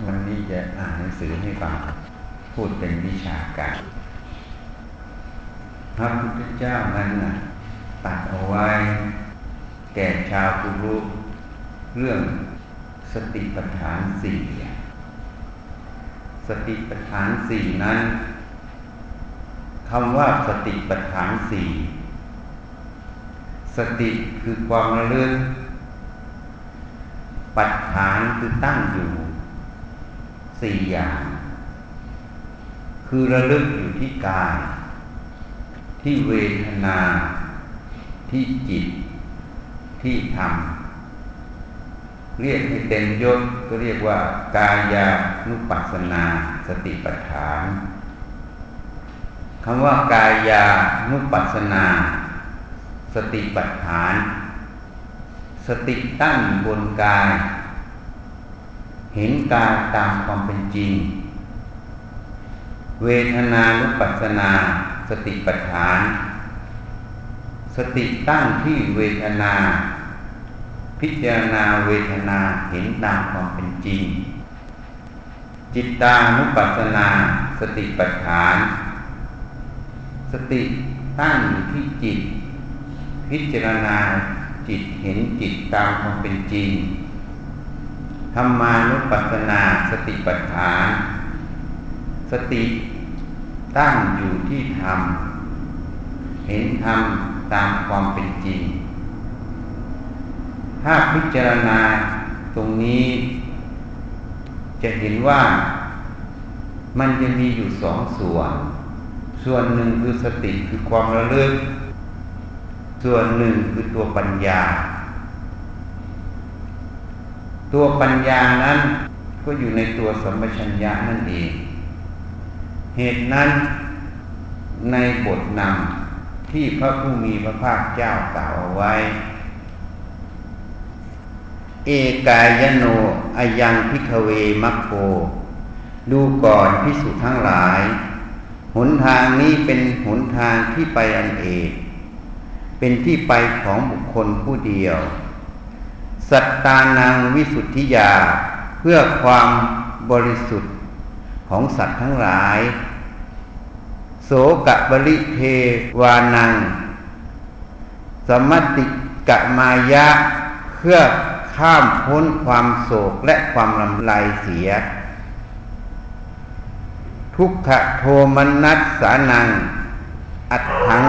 วันนี้จะอ่านหนังสือให้ฟังพูดเป็นวิชาการพระพุทธเจ้านั้นตัดเอาไว้แก่ชาวกุรุเรื่องสติปัฏฐานสี่สติปัฏฐานสี่นั้นคำว่าสติปัฏฐานสี่สติคือความระลึกปัฏฐานคือตั้งอยู่สี่อย่างคือระลึกอยู่ที่กายที่เวทนาที่จิตที่ธรรมเรียกให้เต็มยศก็เรียกว่ากายานุปัสสนาสติปัฏฐานคำว่ากายานุปัสสนาสติปัฏฐานสติตั้งบนกายเห็นกายตามความเป็นจริงเวทนานุปัสสนาสติปัฏฐานสติตั้งที่เวทนาพิจารณาเวทนาเห็นตามความเป็นจริงจิตตานุปัสสนาสติปัฏฐานสติตั้งที่จิตพิจารณาจิตเห็นจิตตามความเป็นจริงธัมมานุปัสสนาสติปัฏฐานสติตั้งอยู่ที่ธรรมเห็นธรรมตามความเป็นจริงถ้าพิจารณาตรงนี้จะเห็นว่ามันจะมีอยู่สองส่วนส่วนหนึ่งคือสติคือความระลึกส่วนหนึ่งคือตัวปัญญาตัวปัญญานั้นก็อยู่ในตัวสัมปชัญญะนั่นเองเหตุนั้นในบทนำที่พระผู้มีพระภาคเจ้ากล่าวเอาไว้เอกายโนอายังภิกขเวมัคโคดูก่อนภิกษุทั้งหลายหนทางนี้เป็นหนทางที่ไปอันเอกเป็นที่ไปของบุคคลผู้เดียวสัตตานังวิสุทธิยาเพื่อความบริสุทธิ์ของสัตว์ทั้งหลายโสกบริเทวานังสมัตติกมายะเพื่อข้ามพ้นความโศกและความลำลายเสียทุกขโทมนัสสานังอัตถัง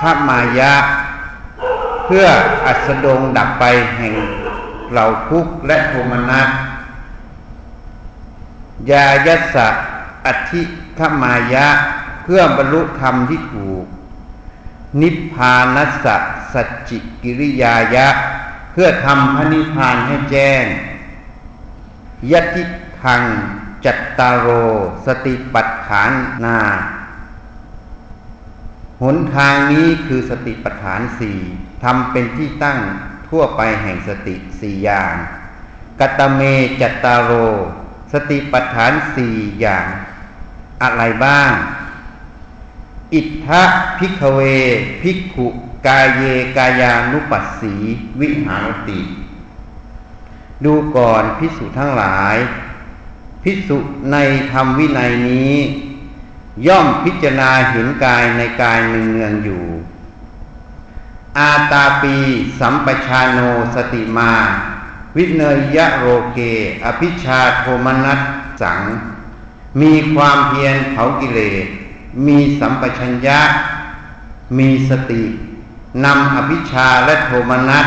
ขมายะเพื่ออัสดงดับไปแห่งเหล่าทุกข์และโทมนัสยายัสสะอธิขมายะเพื่อบรรลุธรรมที่ถูกนิพพานัสสะสัจจิกิริยายะเพื่อทำพระนิพพานให้แจ้งยัตถิขังจัตตารโอสติปัฏฐานาหนทางนี้คือสติปัฏฐานสี่ทำเป็นที่ตั้งทั่วไปแห่งสติสี่อย่างกตเมจัตตารโอสติปัฏฐานสี่อย่างอะไรบ้างอิทธะภิกขเวภิกขุกายเยกายานุปัสสีวิหารติดูก่อนภิกษุทั้งหลายภิกษุในธรรมวินัยนี้ย่อมพิจารณาเห็นกายในกายเนืองๆอยู่อาตาปีสัมปชาโนสติมาวิเนยะโรเกอภิชาโทมนัสสังมีความเพียรเผากิเลสมีสัมปชัญญะมีสตินำอภิชาและโทมนัส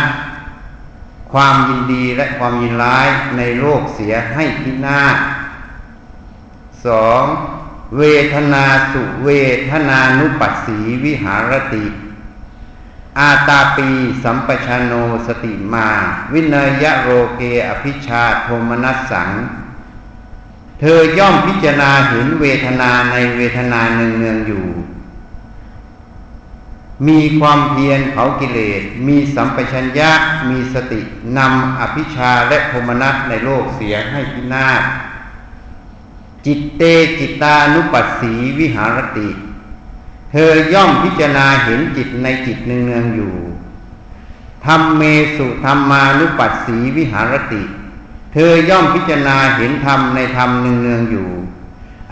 ความยินดีและความยินร้ายในโลกเสียให้พินาศ 2.เวทนาสุเวทนานุปัสสีวิหารติอาตาปีสัมปชาโนสติมาวิเนยะโรเกอภิชาโทมนัสสังเธอย่อมพิจารณาเห็นเวทนาในเวทนาเนืองๆอยู่มีความเพียรเผากิเลสมีสัมปชัญญะมีสตินำอภิชาและโทมนัสในโลกเสียให้พินาศจิตเตจิตานุปัสสีวิหารติเธอย่อมพิจารณาเห็นจิตในจิตเนืองๆอยู่ธัมเมสุธัมมานุปัสสีวิหารติ เธอย่อมพิจารณาเห็นธรรมในธรรมเนืองๆอยู่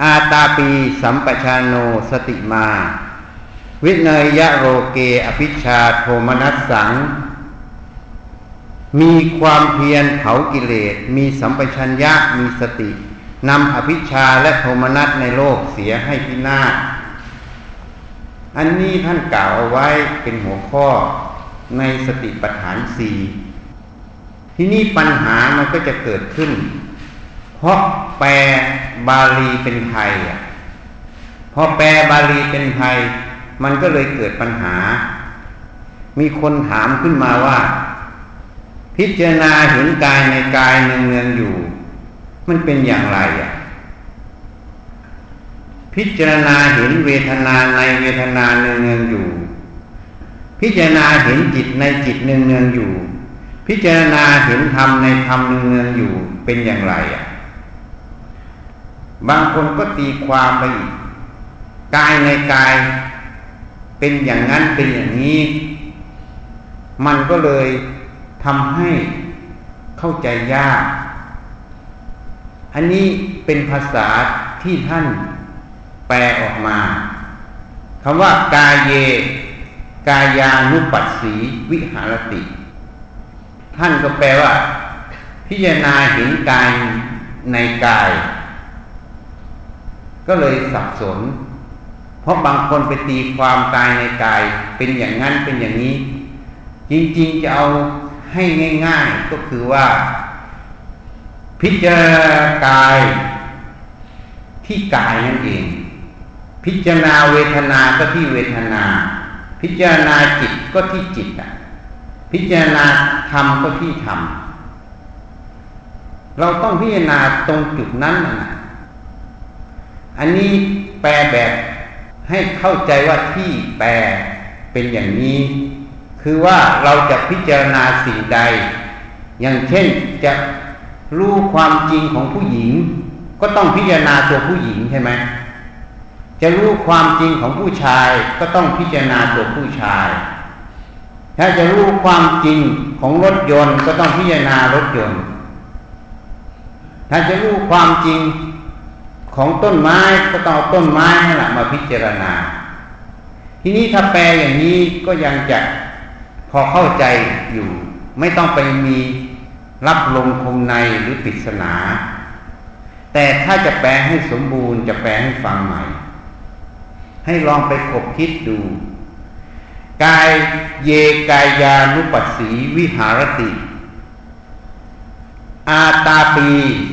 อาตาปีสัมปชาโนสติมาวิเนยะโรเกอภิชาโทมนัสสังมีความเพียรเผากิเลสมีสัมปชัญญะมีสตินำอภิชาและโทมนัสในโลกเสียให้พินาศอันนี้ท่านกล่าวเอาไว้เป็นหัวข้อในสติปัฏฐานสี่ที่นี่ปัญหามันก็จะเกิดขึ้นเพราะแปลบาลีเป็นไทยพอแปลบาลีเป็นไทยมันก็เลยเกิดปัญหามีคนถามขึ้นมาว่าพิจารณาเห็นกายในกายเนืองๆอยู่มันเป็นอย่างไรพิจารณาเห็นเวทนาในเวทนาเนืองๆอยู่พิจารณาเห็นจิตในจิตเนืองๆอยู่พิจารณาเห็นธรรมในธรรมเนืองๆอยู่เป็นอย่างไรบางคนก็ตีความไปอีกกายในกายเป็นอย่างนั้นเป็นอย่างนี้มันก็เลยทำให้เข้าใจยากอันนี้เป็นภาษาที่ท่านแปลออกมาคำว่ากายเยกายานุปัสสีวิหารติท่านก็แปลว่าพิจารณาเห็นกายในกายก็เลยสับสนเพราะบางคนไปตีความกายในกายเป็นอย่างนั้นเป็นอย่างนี้จริงๆจะเอาให้ง่ายๆก็คือว่าพิจารณากายที่กายนั่นเองพิจารณาเวทนาก็ที่เวทนาพิจารณาจิตก็ที่จิตพิจารณาธรรมก็ที่ธรรมเราต้องพิจารณาตรงจุดนั้นอันนี้แปลแบบให้เข้าใจว่าที่แปลเป็นอย่างนี้คือว่าเราจะพิจารณาสิ่งใดอย่างเช่นจะรู้ความจริงของผู้หญิงก็ต้องพิจารณาตัวผู้หญิงใช่ไหมจะรู้ความจริงของผู้ชายก็ต้องพิจารณาตัวผู้ชายถ้าจะรู้ความจริงของรถยนต์ก็ต้องพิจารณารถยนต์ถ้าจะรู้ความจริงของต้นไม้ก็ต้องเอาต้นไม้นั่นแหละมาพิจารณาทีนี้ถ้าแปลอย่างนี้ก็ยังจะพอเข้าใจอยู่ไม่ต้องไปมีรับลงคมในหรือปริศนาแต่ถ้าจะแปลให้สมบูรณ์จะแปลให้ฟังใหม่ให้ลองไปคบคิดดูกายเยกายานุปัสสีวิหารติอาตาปี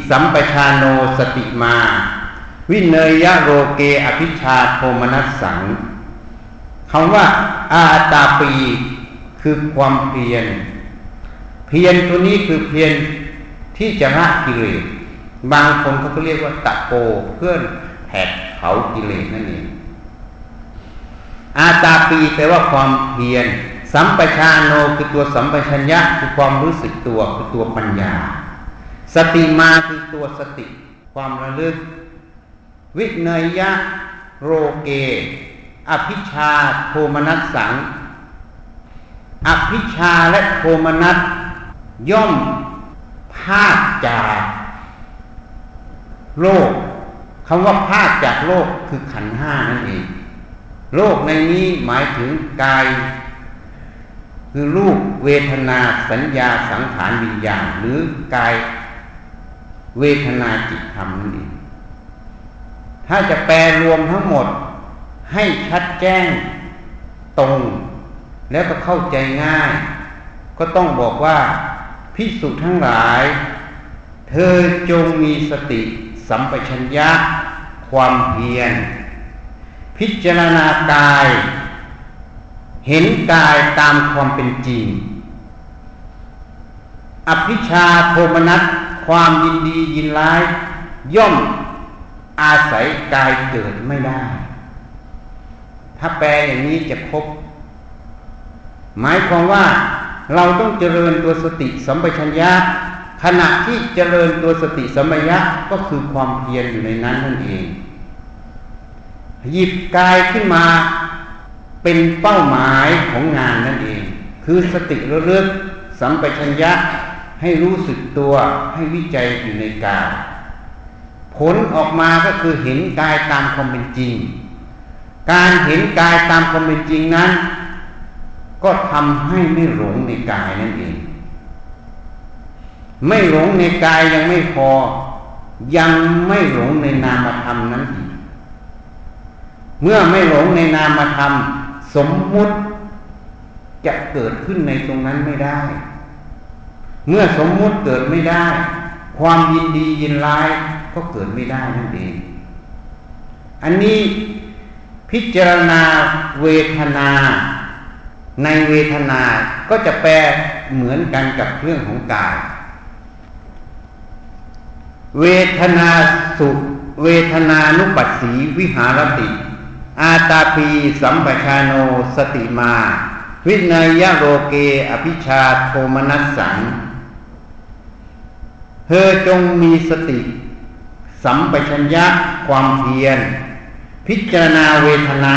สัมปชาโนสติมาวิเนยะโรเกอภิชาโทมนัสสังคำว่าอาตาปีคือความเพียรเพียรตัวนี้คือเพียรที่จะละกิเลสบางคนเขาก็เรียกว่าตะโกเพื่อนแผดเผากิเลสนั่นเองอาตาปีแปลว่าความเพียรสัมปชาโนคือตัวสัมปชัญญะคือความรู้สึกตัวคือตัวปัญญาสติมาคือตัวสติความระลึกวิเนยะโรเกอภิชาโทมนัสสังอภิชาและโทมนัสย่อมพากจากโลกคำว่าพากจากโลกคือขันธ์ห้านั่นเองโลกในนี้หมายถึงกายคือรูปเวทนาสัญญาสังขารวิญญาณหรือกายเวทนาจิตธรรมนั่นเองถ้าจะแปลรวมทั้งหมดให้ชัดแจ้งตรงแล้วก็เข้าใจง่ายก็ต้องบอกว่าภิกษุทั้งหลายเธอจงมีสติสัมปชัญญะความเพียรพิจารณากายเห็นกายตามความเป็นจริงอภิชาโทมนัสความยินดียินร้ายย่อมอาศัยกายเกิดไม่ได้ถ้าแปลอย่างนี้จะครบหมายความว่าเราต้องเจริญตัวสติสัมปชัญญะขณะที่เจริญตัวสติสัมปชัญญะก็คือความเพียรอยู่ในนั้นนั่นเองหยิบกายขึ้นมาเป็นเป้าหมายของงานนั่นเองคือสติระลึกสัมปชัญญะ ให้รู้สึกตัวให้วิจัยอยู่ในกายผลออกมาก็คือเห็นกายตามความเป็นจริงการเห็นกายตามความเป็นจริงนั้นก็ทำให้ไม่หลงในกายนั่นเองไม่หลงในกายยังไม่พอยังไม่หลงในนามธรรมนั้นอีกเมื่อไม่หลงในนามธรรมสมมุติจะเกิดขึ้นในตรงนั้นไม่ได้เมื่อสมมุติเกิดไม่ได้ความยินดียินร้ายก็เกิดไม่ได้นั่นเองอันนี้พิจารณาเวทนาในเวทนาก็จะแปลเหมือนกันกับเรื่องของกายเวทนาสุเวทนานุปัสสีวิหารติอาตาปีสัมปชาโนสติมาวินัยโรเกอภิชาโทมนัสสังเธอจงมีสติสัมปชัญญะความเพียรพิจารณาเวทนา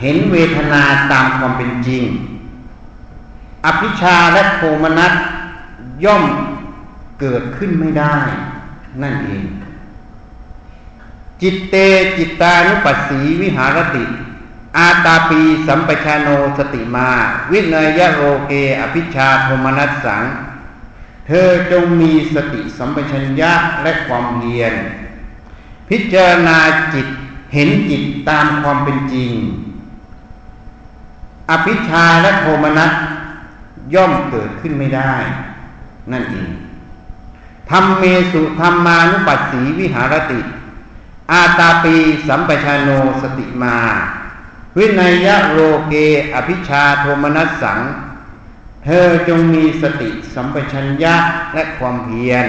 เห็นเวทนาตามความเป็นจริงอภิชาและโทมนัสย่อมเกิดขึ้นไม่ได้นั่นเองจิตเตจิตตานุปัสสีวิหารติอาตาปีสัมปชาโนสติมาวินัยโรเกอภิชาโทมนัสสังเธอจงมีสติสัมปชัญญะและความเพียรพิจารณาจิตเห็นจิตตามความเป็นจริงอภิชาและโทมนัสย่อมเกิดขึ้นไม่ได้นั่นเองธัมเมสุธัมมานุปัสสีวิหารติอาตาปีสัมปชาโนสติมาวินัยโรเกอภิชาโทมนัสสังเธอจงมีสติสัมปชัญญะและความเพียร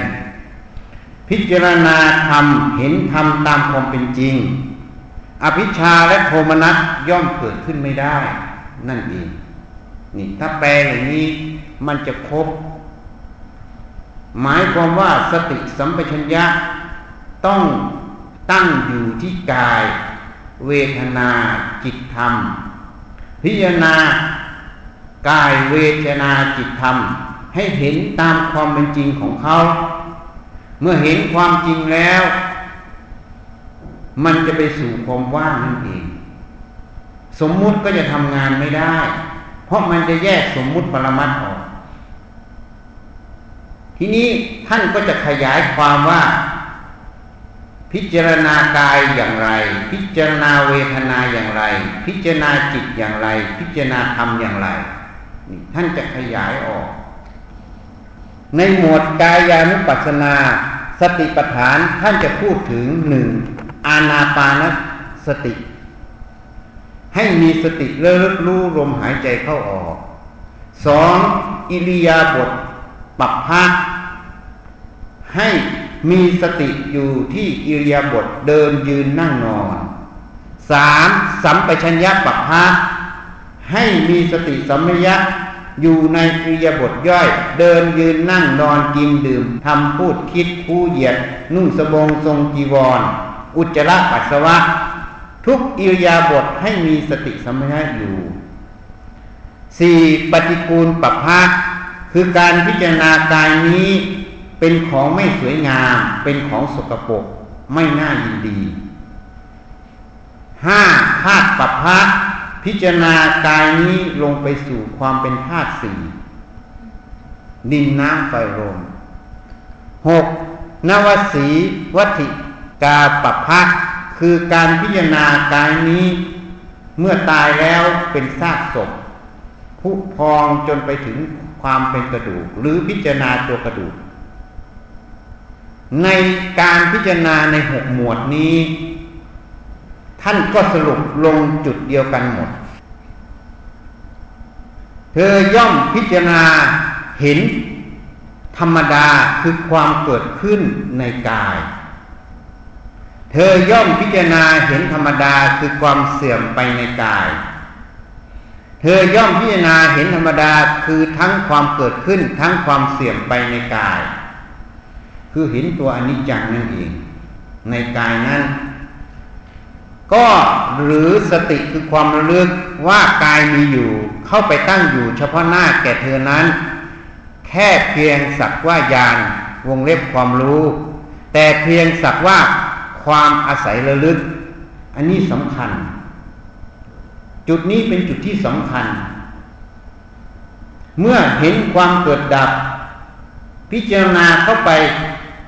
พิจารณาธรรมเห็นธรรมตามความเป็นจริงอภิชาและโทมนัสย่อมเกิดขึ้นไม่ได้นั่นเองนี่ถ้าแปลอย่างนี้มันจะครบหมายความว่าสติสัมปชัญญะต้องตั้งอยู่ที่กายเวทนาจิตธรรมพิจารณากายเวทนาจิตธรรมให้เห็นตามความเป็นจริงของเขาเมื่อเห็นความจริงแล้วมันจะไปสู่ความว่างนั่นเองสมมุติก็จะทำงานไม่ได้เพราะมันจะแยกสมมุติปรมัตถ์ออกทีนี้ท่านก็จะขยายความว่าพิจารณากายอย่างไรพิจารณาเวทนาอย่างไรพิจารณาจิตอย่างไรพิจารณาธรรมอย่างไรนี่ท่านจะขยายออกในหมวดกายานุปัสสนาสติปัฏฐานท่านจะพูดถึง 1. อานาปานสติให้มีสติระลึกรู้ลมหายใจเข้าออก 2. อิริยาบถปัปพะให้มีสติอยู่ที่อิริยาบถเดินยืนนั่งนอน 3. สัมปชัญญะปัปพะให้มีสติสัมปชัญญะอยู่ในอิริยาบถย่อยเดินยืนนั่งนอนกินดื่มทำพูดคิดคู่เหยียดนุ่งสบงทรงจีวร อุจจาระปัสสาวะทุกอิริยาบถให้มีสติสัมปชัญญะอยู่ 4. ปฏิกูลปัปพะคือการพิจารณากายนี้เป็นของไม่สวยงามเป็นของสกปรกไม่น่ายินดี 5. ธาตุปัปพะพิจารณากายนี้ลงไปสู่ความเป็นธาตุสี่ดินน้ำไฟลม 6. นวสีวัตถิกาปัปพะคือการพิจารณากายนี้เมื่อตายแล้วเป็นซากศพผุพองจนไปถึงความเป็นกระดูกหรือพิจารณาตัวกระดูกในการพิจารณาในหกหมวดนี้ท่านก็สรุปลงจุดเดียวกันหมดเธอย่อมพิจารณาเห็นธรรมดาคือความเกิดขึ้นในกายเธอย่อมพิจารณาเห็นธรรมดาคือความเสื่อมไปในกายเธอย่อมพิจารณาเห็นธรรมดาคือทั้งความเกิดขึ้นทั้งความเสื่อมไปในกายคือเห็นตัวอนิจจังนั่นเองในกายนั้นก็หรือสติคือความระลึกว่ากายมีอยู่เข้าไปตั้งอยู่เฉพาะหน้าแก่เธอนั้นแ แค่เพียงสักว่าญาณวงเล็บความรู้แต่เพียงสักว่าความอาศัยระลึกอันนี้สำคัญจุดนี้เป็นจุดที่สำคัญเมื่อเห็นความเกิดดับพิจารณาเข้าไป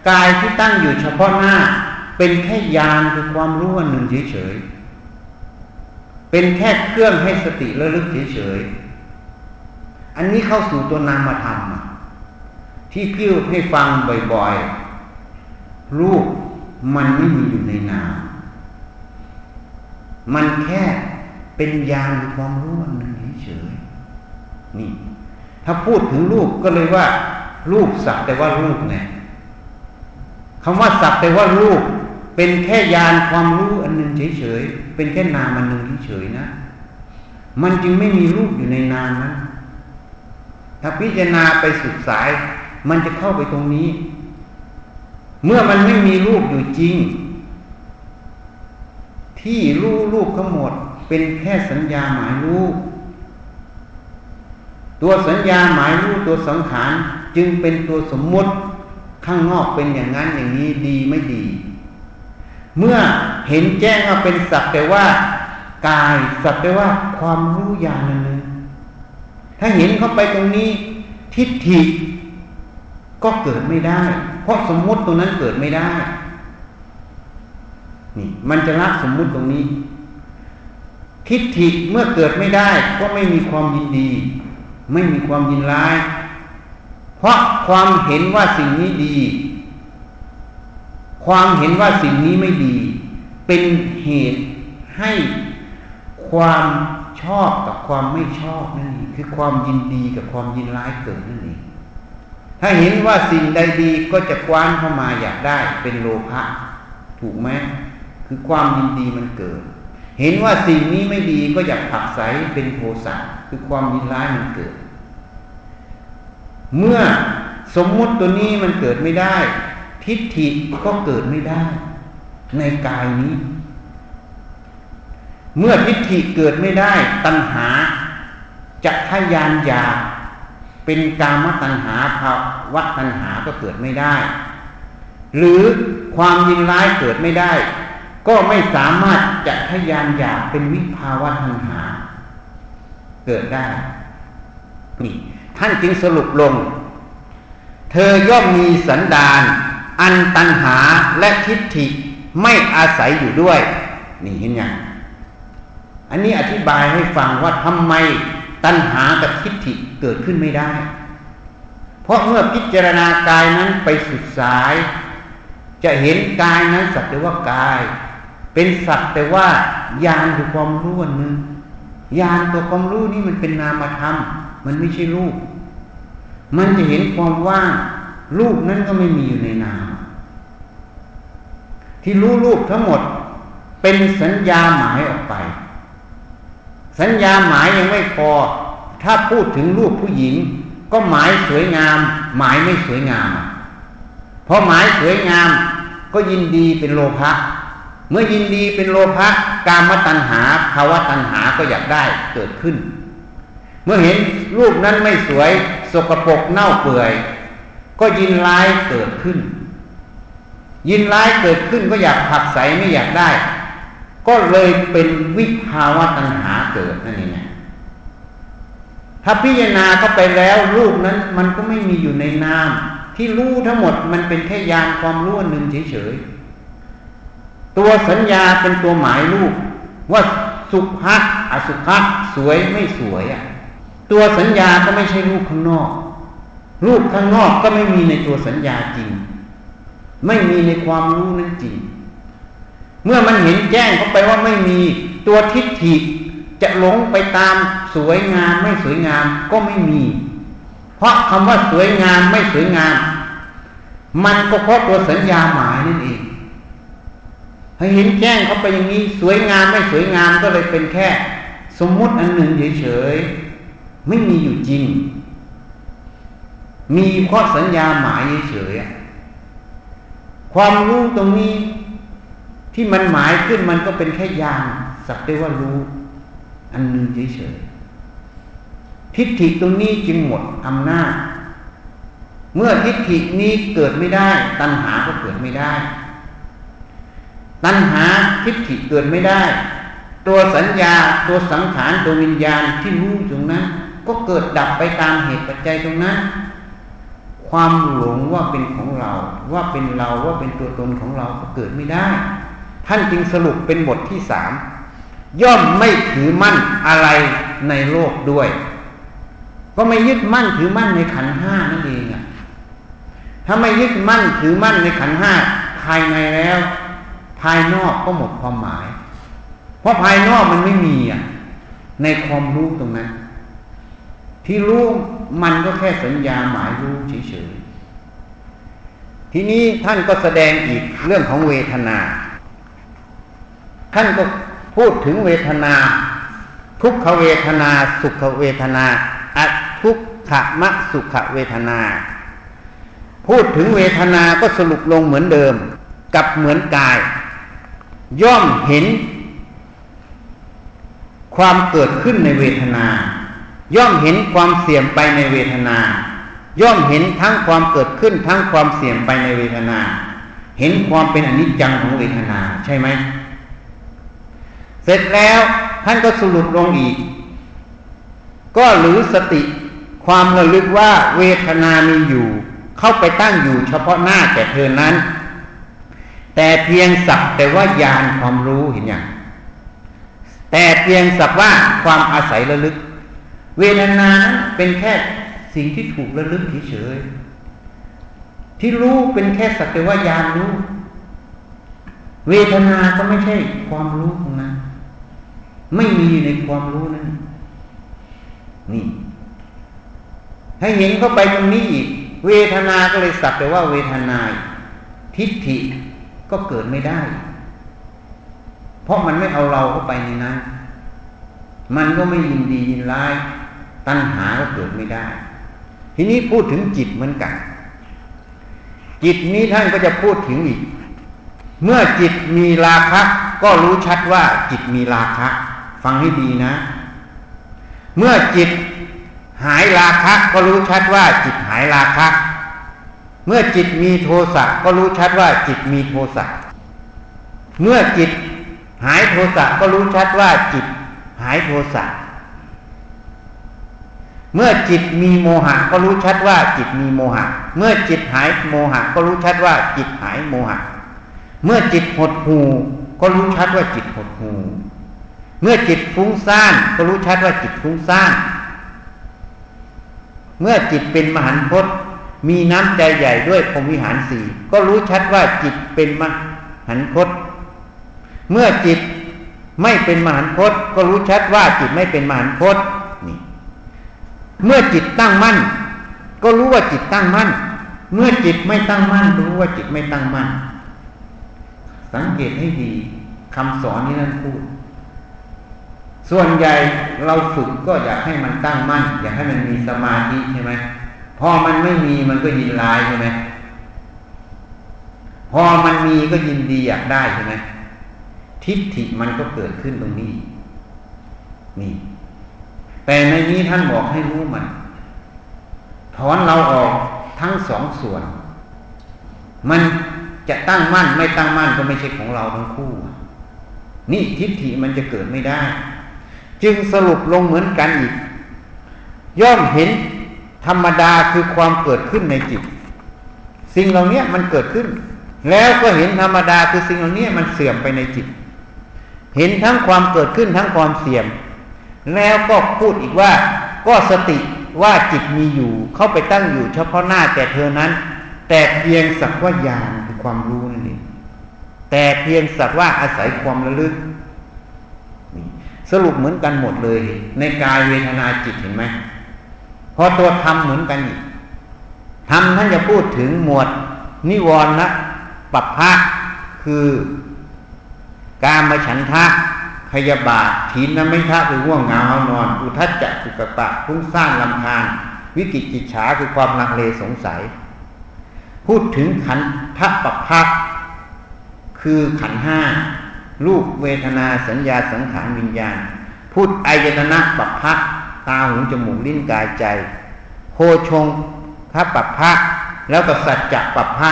กายที่ตั้งอยู่เฉพาะหน้าเป็นแค่ญาณคือความรู้อันหนึ่งเฉยๆเป็นแค่เครื่องให้สติระลึกเฉยๆอันนี้เข้าสู่ตัวนามธรรมที่พิวให้ฟังบ่อยๆรูปมันไม่มีอยู่ในนามมันแค่เป็นญาณความรู้อันหนึ่งเฉยๆนี่ถ้าพูดถึงรูปก็เลยว่ารูปสักแต่ว่ารูปไงคำว่าสักแต่ว่ารูปเป็นแค่ญาณความรู้อันหนึ่งเฉยๆเป็นแค่นามอันหนึ่งเฉยๆนะมันจึงไม่มีรูปอยู่ในนามนะถ้าพิจารณาไปศึกษามันจะเข้าไปตรงนี้เมื่อมันไม่มีรูปอยู่จริงที่รู้รูปทั้งหมดเป็นแค่สัญญาหมายรู้ตัวสัญญาหมายรู้ตัวสังขารจึงเป็นตัวสมมติข้างนอกเป็นอย่างนั้นอย่างนี้ดีไม่ดีเมื่อเห็นแจ้งว่าเป็นสักแต่ว่ากายสักแต่ว่าความรู้อย่างหนึ่งถ้าเห็นเข้าไปตรงนี้ทิฏฐิก็เกิดไม่ได้เพราะสมมติตรงนั้นเกิดไม่ได้นี่มันจะละสมมติตรงนี้ทิฏฐิเมื่อเกิดไม่ได้ก็ไม่มีความยินดีไม่มีความยินร้ายเพราะความเห็นว่าสิ่งนี้ดีความเห็นว่าสิ่งนี้ไม่ดีเป็นเหตุให้ความชอบกับความไม่ชอบนั่นเองคือความยินดีกับความยินร้ายเกิดนั่นเองถ้าเห็นว่าสิ่งใดดีก็จะคว้านเข้ามาอยากได้เป็นโลภะถูกไหมคือความยินดีมันเกิดเห็นว่าสิ่งนี้ไม่ดีก็อยากผลักไสเป็นโทสะคือความยินร้ายมันเกิดเมื่อสมมุติตัวนี้มันเกิดไม่ได้ทิฏฐิก็เกิดไม่ได้ในกายนี้เมื่อทิฏฐิเกิดไม่ได้ตัณหาจักขยานอยากเป็นกามตัณหาภวตัณหาก็เกิดไม่ได้หรือความยินร้ายเกิดไม่ได้ก็ไม่สามารถจักขยานอยากเป็นวิภาวตัณหาเกิดได้นี่ท่านจึงสรุปลงเธอย่อมมีสันดานอันตัณหาและทิฏฐิไม่อาศัยอยู่ด้วยนี่เห็นยังอันนี้อธิบายให้ฟังว่าทำไมตัณหากับทิฏฐิเกิดขึ้นไม่ได้เพราะเมื่อพิจารณากายนั้นไปศึกษาจะเห็นกายนั้นสักแต่ว่ากายเป็นสักแต่ว่าญาณคือความรู้อันหนึ่งญาณตัวความรู้นี่มันเป็นนามธรรมมันไม่ใช่รูปมันจะเห็นความว่างรูปนั้นก็ไม่มีอยู่ในนามที่รู้รูปทั้งหมดเป็นสัญญาหมายออกไปสัญญาหมายยังไม่พอถ้าพูดถึงรูปผู้หญิงก็หมายสวยงามหมายไม่สวยงามเพราะหมายสวยงามก็ยินดีเป็นโลภะเมื่อยินดีเป็นโลภะกามตัณหาภวตัณหาก็อยากได้เกิดขึ้นเมื่อเห็นรูปนั้นไม่สวยสกปรกเน่าเปื่อยก็ยินร้ายเกิดขึ้นยินร้ายเกิดขึ้นก็อยากผลักไสไม่อยากได้ก็เลยเป็นวิภาวตัณหาเกิดนั่นเองถ้าพิจารณาเข้าไปแล้วรูปนั้นมันก็ไม่มีอยู่ในนามที่รู้ทั้งหมดมันเป็นแค่ญาณความรู้อันหนึ่งเฉยๆตัวสัญญาเป็นตัวหมายรูปว่าสุภะอสุภะสวยไม่สวยอ่ะตัวสัญญาก็ไม่ใช่รูปข้างนอกรูปข้างนอกก็ไม่มีในตัวสัญญาจริงไม่มีในความรู้นั้นจริงเมื่อมันเห็นแจ้งเข้าไปว่าไม่มีตัวทิฏฐิจะหลงไปตามสวยงามไม่สวยงามก็ไม่มีเพราะคำว่าสวยงามไม่สวยงามมันก็เพราะตัวสัญญาหมายนั่นเองให้เห็นแจ้งเข้าไปอย่างนี้สวยงามไม่สวยงามก็เลยเป็นแค่สมมุติอันหนึ่งเฉยๆไม่มีอยู่จริงมีเพราะสัญญาหมายเฉยๆความรู้ตรงนี้ที่มันหมายขึ้นมันก็เป็นแค่ญาณสักแต่ว่ารู้อันหนึ่งเฉยๆทิฏฐิตรงนี้จึงหมดอำนาจ เมื่อทิฏฐินี้เกิดไม่ได้ตัณหาก็เกิดไม่ได้ตัณหาทิฏฐิเกิดไม่ได้ตัวสัญญาตัวสังขารตัววิญญาณที่รู้ตรงนั้นก็เกิดดับไปตามเหตุปัจจัยตรงนั้นความหลงว่าเป็นของเราว่าเป็นเราว่าเป็นตัวตนของเราก็เกิดไม่ได้ท่านจึงสรุปเป็นบทที่สามย่อมไม่ถือมั่นอะไรในโลกด้วยก็ไม่ยึดมั่นถือมั่นในขันธ์ห้านั่นเองอ่ะถ้าไม่ยึดมั่นถือมั่นในขันธ์ห้าภายในแล้วภายนอกก็หมดความหมายเพราะภายนอกมันไม่มีอ่ะในความรู้ตรงนั้นที่รู้มันก็แค่สัญญาหมายรู้เฉยๆทีนี้ท่านก็แสดงอีกเรื่องของเวทนาท่านก็พูดถึงเวทนาทุกขเวทนาสุขเวทนาอทุกขมสุขเวทนาพูดถึงเวทนาก็สรุปลงเหมือนเดิมกับเหมือนกายย่อมเห็นความเกิดขึ้นในเวทนาย่อมเห็นความเสื่อมไปในเวทนาย่อมเห็นทั้งความเกิดขึ้นทั้งความเสื่อมไปในเวทนาเห็นความเป็นอนิจจังของเวทนาใช่ไหมเสร็จแล้วท่านก็สรุปลงอีกก็หรือสติความระลึกว่าเวทนามีอยู่เข้าไปตั้งอยู่เฉพาะหน้าแต่เธอนั้นแต่เพียงสักแต่ว่าญาณความรู้เห็นอย่างแต่เพียงสักว่าความอาศัยระลึกเวทนานั้นเป็นแค่สิ่งที่ถูกระลึกเฉยๆที่รู้เป็นแค่สักแต่ว่าญาณรู้เวทนาก็ไม่ใช่ความรู้ของนั้นไม่มีในความรู้นั้นนี่ให้เห็นเข้าไปตรงนี้อีกเวทนาก็เลยสักแต่ว่าเวทนาทิฏฐิก็เกิดไม่ได้เพราะมันไม่เอาเราเข้าไปในนั้นมันก็ไม่ยินดียินร้ายตัณหาก็เกิดไม่ได้ทีนี้พูดถึงจิตเหมือนกันจิตนี้ท่านก็จะพูดถึงอีกเมื่อจิตมีราคะก็รู้ชัดว่าจิตมีราคะฟังให้ดีนะเมื่อจิตหายราคะก็รู้ชัดว่าจิตหายราคะเมื่อจิตมีโทสะก็รู้ชัดว่าจิตมีโทสะเมื่อจิตหายโทสะก็รู้ชัดว่าจิตหายโทสะเมื่อจิตมีโมหะก็รู้ชัดว่าจิตมีโมหะเมื่อจิตหายโมหะก็รู้ชัดว่าจิตหายโมหะเมื่อจิตหดหู่ก็รู้ชัดว่าจิตหดหู่เมื่อจิตฟุ้งซ่านก็รู้ชัดว่าจิตฟุ้งซ่านเมื่อจิตเป็นมหันพจน์มีน้ำใจใหญ่ด้วยพรหมวิหารสี่ก็รู้ชัดว่าจิตเป็นมหันพจน์เมื่อจิตไม่เป็นมหันพจน์ก็รู้ชัดว่าจิตไม่เป็นมหันพจน์นี่เมื่อจิตตั้งมั่นก็รู้ว่าจิตตั้งมั่นเมื่อจิตไม่ตั้งมั่นรู้ว่าจิตไม่ตั้งมั่นสังเกตให้ดีคำสอนนี้นั่นพูดส่วนใหญ่เราฝึกก็อยากให้มันตั้งมั่นอยากให้มันมีสมาธิใช่ไหมพอมันไม่มีมันก็ยินร้ายใช่ไหมพอมันมีก็ยินดีอยากได้ใช่ไหมทิฏฐิมันก็เกิดขึ้นตรงนี้นี่แต่ในนี้ท่านบอกให้รู้มันถอนเราออกทั้งสองส่วนมันจะตั้งมั่นไม่ตั้งมั่นก็ไม่ใช่ของเราทั้งคู่นี่ทิฏฐิมันจะเกิดไม่ได้จึงสรุปลงเหมือนกันอีกย่อมเห็นธรรมดาคือความเกิดขึ้นในจิตสิ่งเหล่านี้มันเกิดขึ้นแล้วก็เห็นธรรมดาคือสิ่งเหล่านี้มันเสื่อมไปในจิตเห็นทั้งความเกิดขึ้นทั้งความเสื่อมแล้วก็พูดอีกว่าก็สติว่าจิตมีอยู่เข้าไปตั้งอยู่เฉพาะหน้าแต่เธอนั้นแต่เพียงสักว่าญาณคือความรู้นั่นเองแต่เพียงสักว่าอาศัยความระลึกสรุปเหมือนกันหมดเลยในกายเวทนาจิตเห็นไหมพอตัวธรรมเหมือนกันอีกธรรมท่านจะพูดถึงหมวดนิวรณปัปพะคือกามฉันทะพยาบาทถีนมิทะคือง่วงเหงานอนอุทธัจจะสุกปะฟุ้งซ่านรำคาญวิกิจิจฉาคือความลังเลสงสัยพูดถึงขันธปัปพะคือขันธ์ห้ารูปเวทนาสัญญาสังขารวิญญาณพูดอายตนะปัปพะตาหูจมูกลิ้นกายใจโภชงคปัปพะ แล้วก็สัจจะปัปพะ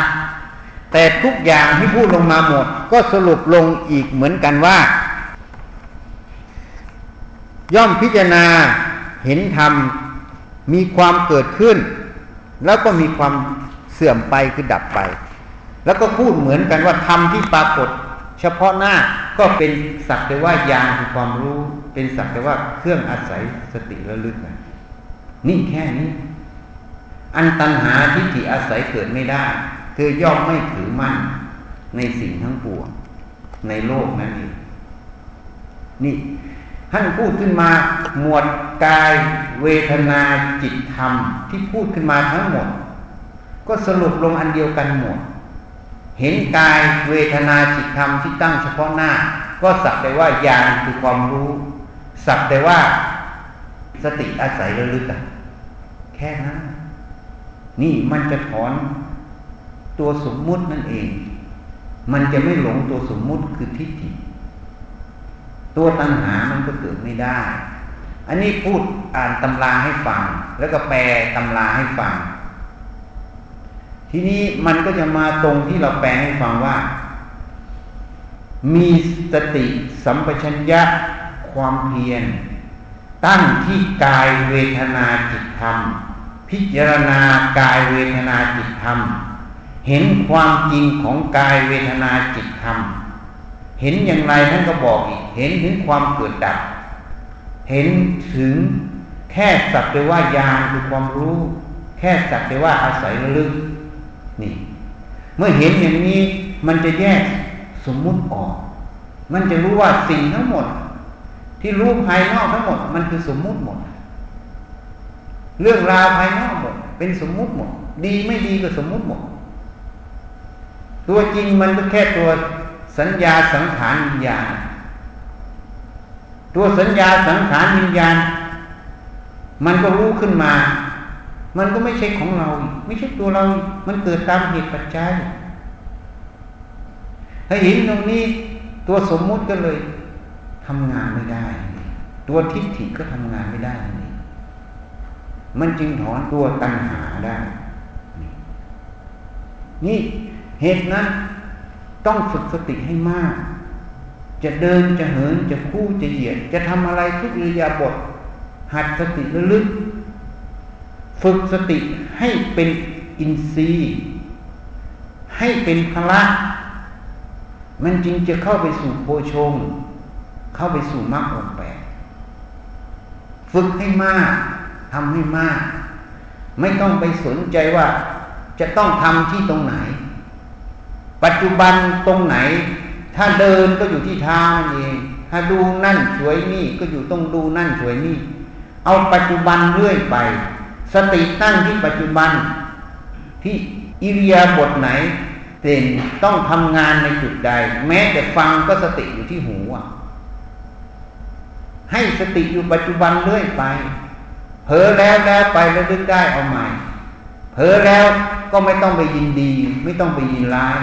แต่ทุกอย่างที่พูดลงมาหมดก็สรุปลงอีกเหมือนกันว่าย่อมพิจารณาเห็นธรรมมีความเกิดขึ้นแล้วก็มีความเสื่อมไปคือดับไปแล้วก็พูดเหมือนกันว่าธรรมที่ปรากฏเฉพาะหน้าก็เป็นสักแต่ว่ายานคือความรู้เป็นสักแต่ว่าเครื่องอาศัยสติระลึกนี่แค่นี้อันตัณหาทิฏฐิอาศัยเกิดไม่ได้เธอย่อมไม่ถือมั่นในสิ่งทั้งปวงในโลกนั้นเองนี่ท่านพูดขึ้นมาหมวดกายเวทนาจิตธรรมที่พูดขึ้นมาทั้งหมดก็สรุปลงอันเดียวกันหมดเห็นกายเวทนาจิตธรรมที่ตั้งเฉพาะหน้าก็สักแต่ว่าญาณคือความรู้สักแต่ว่าสติอาศัยระลึกแค่นั้นนี่มันจะถอนตัวสมมุตินั่นเองมันจะไม่หลงตัวสมมุติคือทิฏฐิตัวตัณหามันก็เกิดไม่ได้อันนี้พูดอ่านตำราให้ฟังแล้วก็แปลตำราให้ฟังทีนี้มันก็จะมาตรงที่เราแปลให้ฟังว่ามีสติสัมปชัญญะความเพียรตั้งที่กายเวทนาจิตธรรมพิจารณากายเวทนาจิตธรรมเห็นความจริงของกายเวทนาจิตธรรมเห็นอย่างไรท่านก็บอกอีกเห็นถึงความเกิดดับเห็นถึงแค่สักแต่ว่าญาณคือความรู้แค่สักแต่ว่าอาศัยระลึกนี่เมื่อเห็นอย่างนี้มันจะแยกสมมุติออกมันจะรู้ว่าสิ่งทั้งหมดที่รู้ภายนอกทั้งหมดมันคือสมมุติหมดเรื่องราวภายนอกหมดเป็นสมมุติหมดดีไม่ดีก็สมมุติหมดตัวจริงมันก็แค่ตัวสัญญาสังขารวิญญาณตัวสัญญาสังขารวิญญาณมันก็รู้ขึ้นมามันก็ไม่ใช่ของเราไม่ใช่ตัวเรามันเกิดตามเหตุปัจจัยถ้าเห็นตรงนี้ตัวสมมุติก็เลยทำงานไม่ได้ตัวทิฏฐิก็ทำงานไม่ได้นี่มันจึงถอนตัวตัณหาได้นี่เหตุนั้นต้องฝึกสติให้มากจะเดินจะเหินจะคู่จะเหยียดจะทำอะไรทุกอิริยาบถหัดสติระลึกฝึกสติให้เป็นอินทรีย์ให้เป็นพละมันจึงจะเข้าไปสู่โพชฌงค์เข้าไปสู่มรรคองค์แปดฝึกให้มากทำให้มากไม่ต้องไปสนใจว่าจะต้องทำที่ตรงไหนปัจจุบันตรงไหนถ้าเดินก็อยู่ที่เท้าเองถ้าดูนั่นช่วยนี่ก็อยู่ต้องดูนั่นช่วยนี่เอาปัจจุบันเรื่อยไปสติตั้งที่ปัจจุบันที่อิริยาบถไหนเด่นต้องทำงานในจุดใดแม้แต่ฟังก็สติอยู่ที่หูให้สติอยู่ปัจจุบันเรื่อยไปเผลอแล้วไประลึกได้เอาใหม่เผลอแล้วก็ไม่ต้องไปยินดีไม่ต้องไปยินร้าย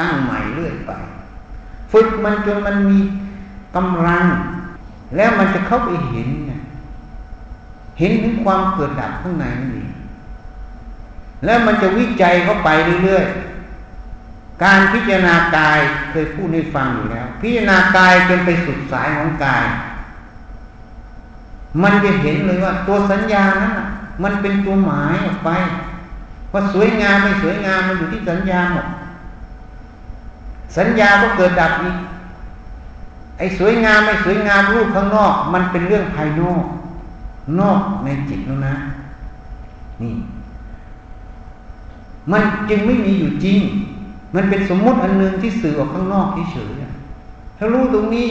ตั้งใหม่เรื่อยไปฝึกมันจนมันมีกำลังแล้วมันจะเข้าไปเห็นเห็นถึงความเกิดดับข้างในนั่นเองแล้วมันจะวิจัยเข้าไปเรื่อยๆการพิจารณากายเคยพูดให้ฟังอยู่แล้วพิจารณากายจนไปสุดสายของกายมันจะเห็นเลยว่าตัวสัญญานั้นมันเป็นตัวหมายออกไปว่าสวยงามไม่สวยงามมันอยู่ที่สัญญาหมดสัญญาก็เกิดดับอีกไอ้สวยงามไม่สวยงามรูปข้างนอกมันเป็นเรื่องภายนอกนอกในจิตแล้วนะนี่มันจึงไม่มีอยู่จริงมันเป็นสมมุติอันนึงที่สื่อออกข้างนอกเฉยๆถ้ารู้ตรงนี้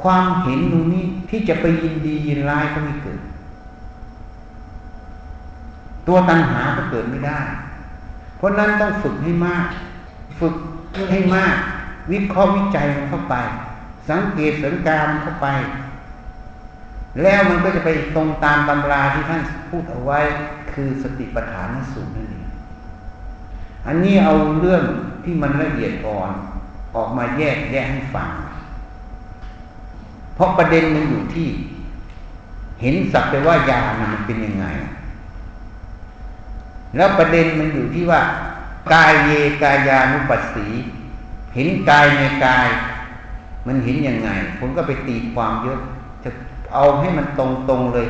ความเห็นตรงนี้ที่จะไปยินดียินร้ายก็ไม่เกิดตัวตัณหาก็เกิดไม่ได้เพราะนั้นต้องฝึกให้มากฝึกให้มากวิเคราะห์วิจัยมันเข้าไปสังเกตสังการมันเข้าไปแล้วมันก็จะไปตรงตามตำราที่ท่านพูดเอาไว้คือสติปัฏฐานสูตรนั่นเองอันนี้เอาเรื่องที่มันละเอียดอ่อนออกมาแยกให้ฟังเพราะประเด็นมันอยู่ที่เห็นสักแต่ว่าญาณมันเป็นยังไง แล้วประเด็นมันอยู่ที่ว่ากายเยกายานุปัสสีเห็นกายในกายมันเห็นยังไงผมก็ไปตีความเยอะจะเอาให้มันตรงๆเลย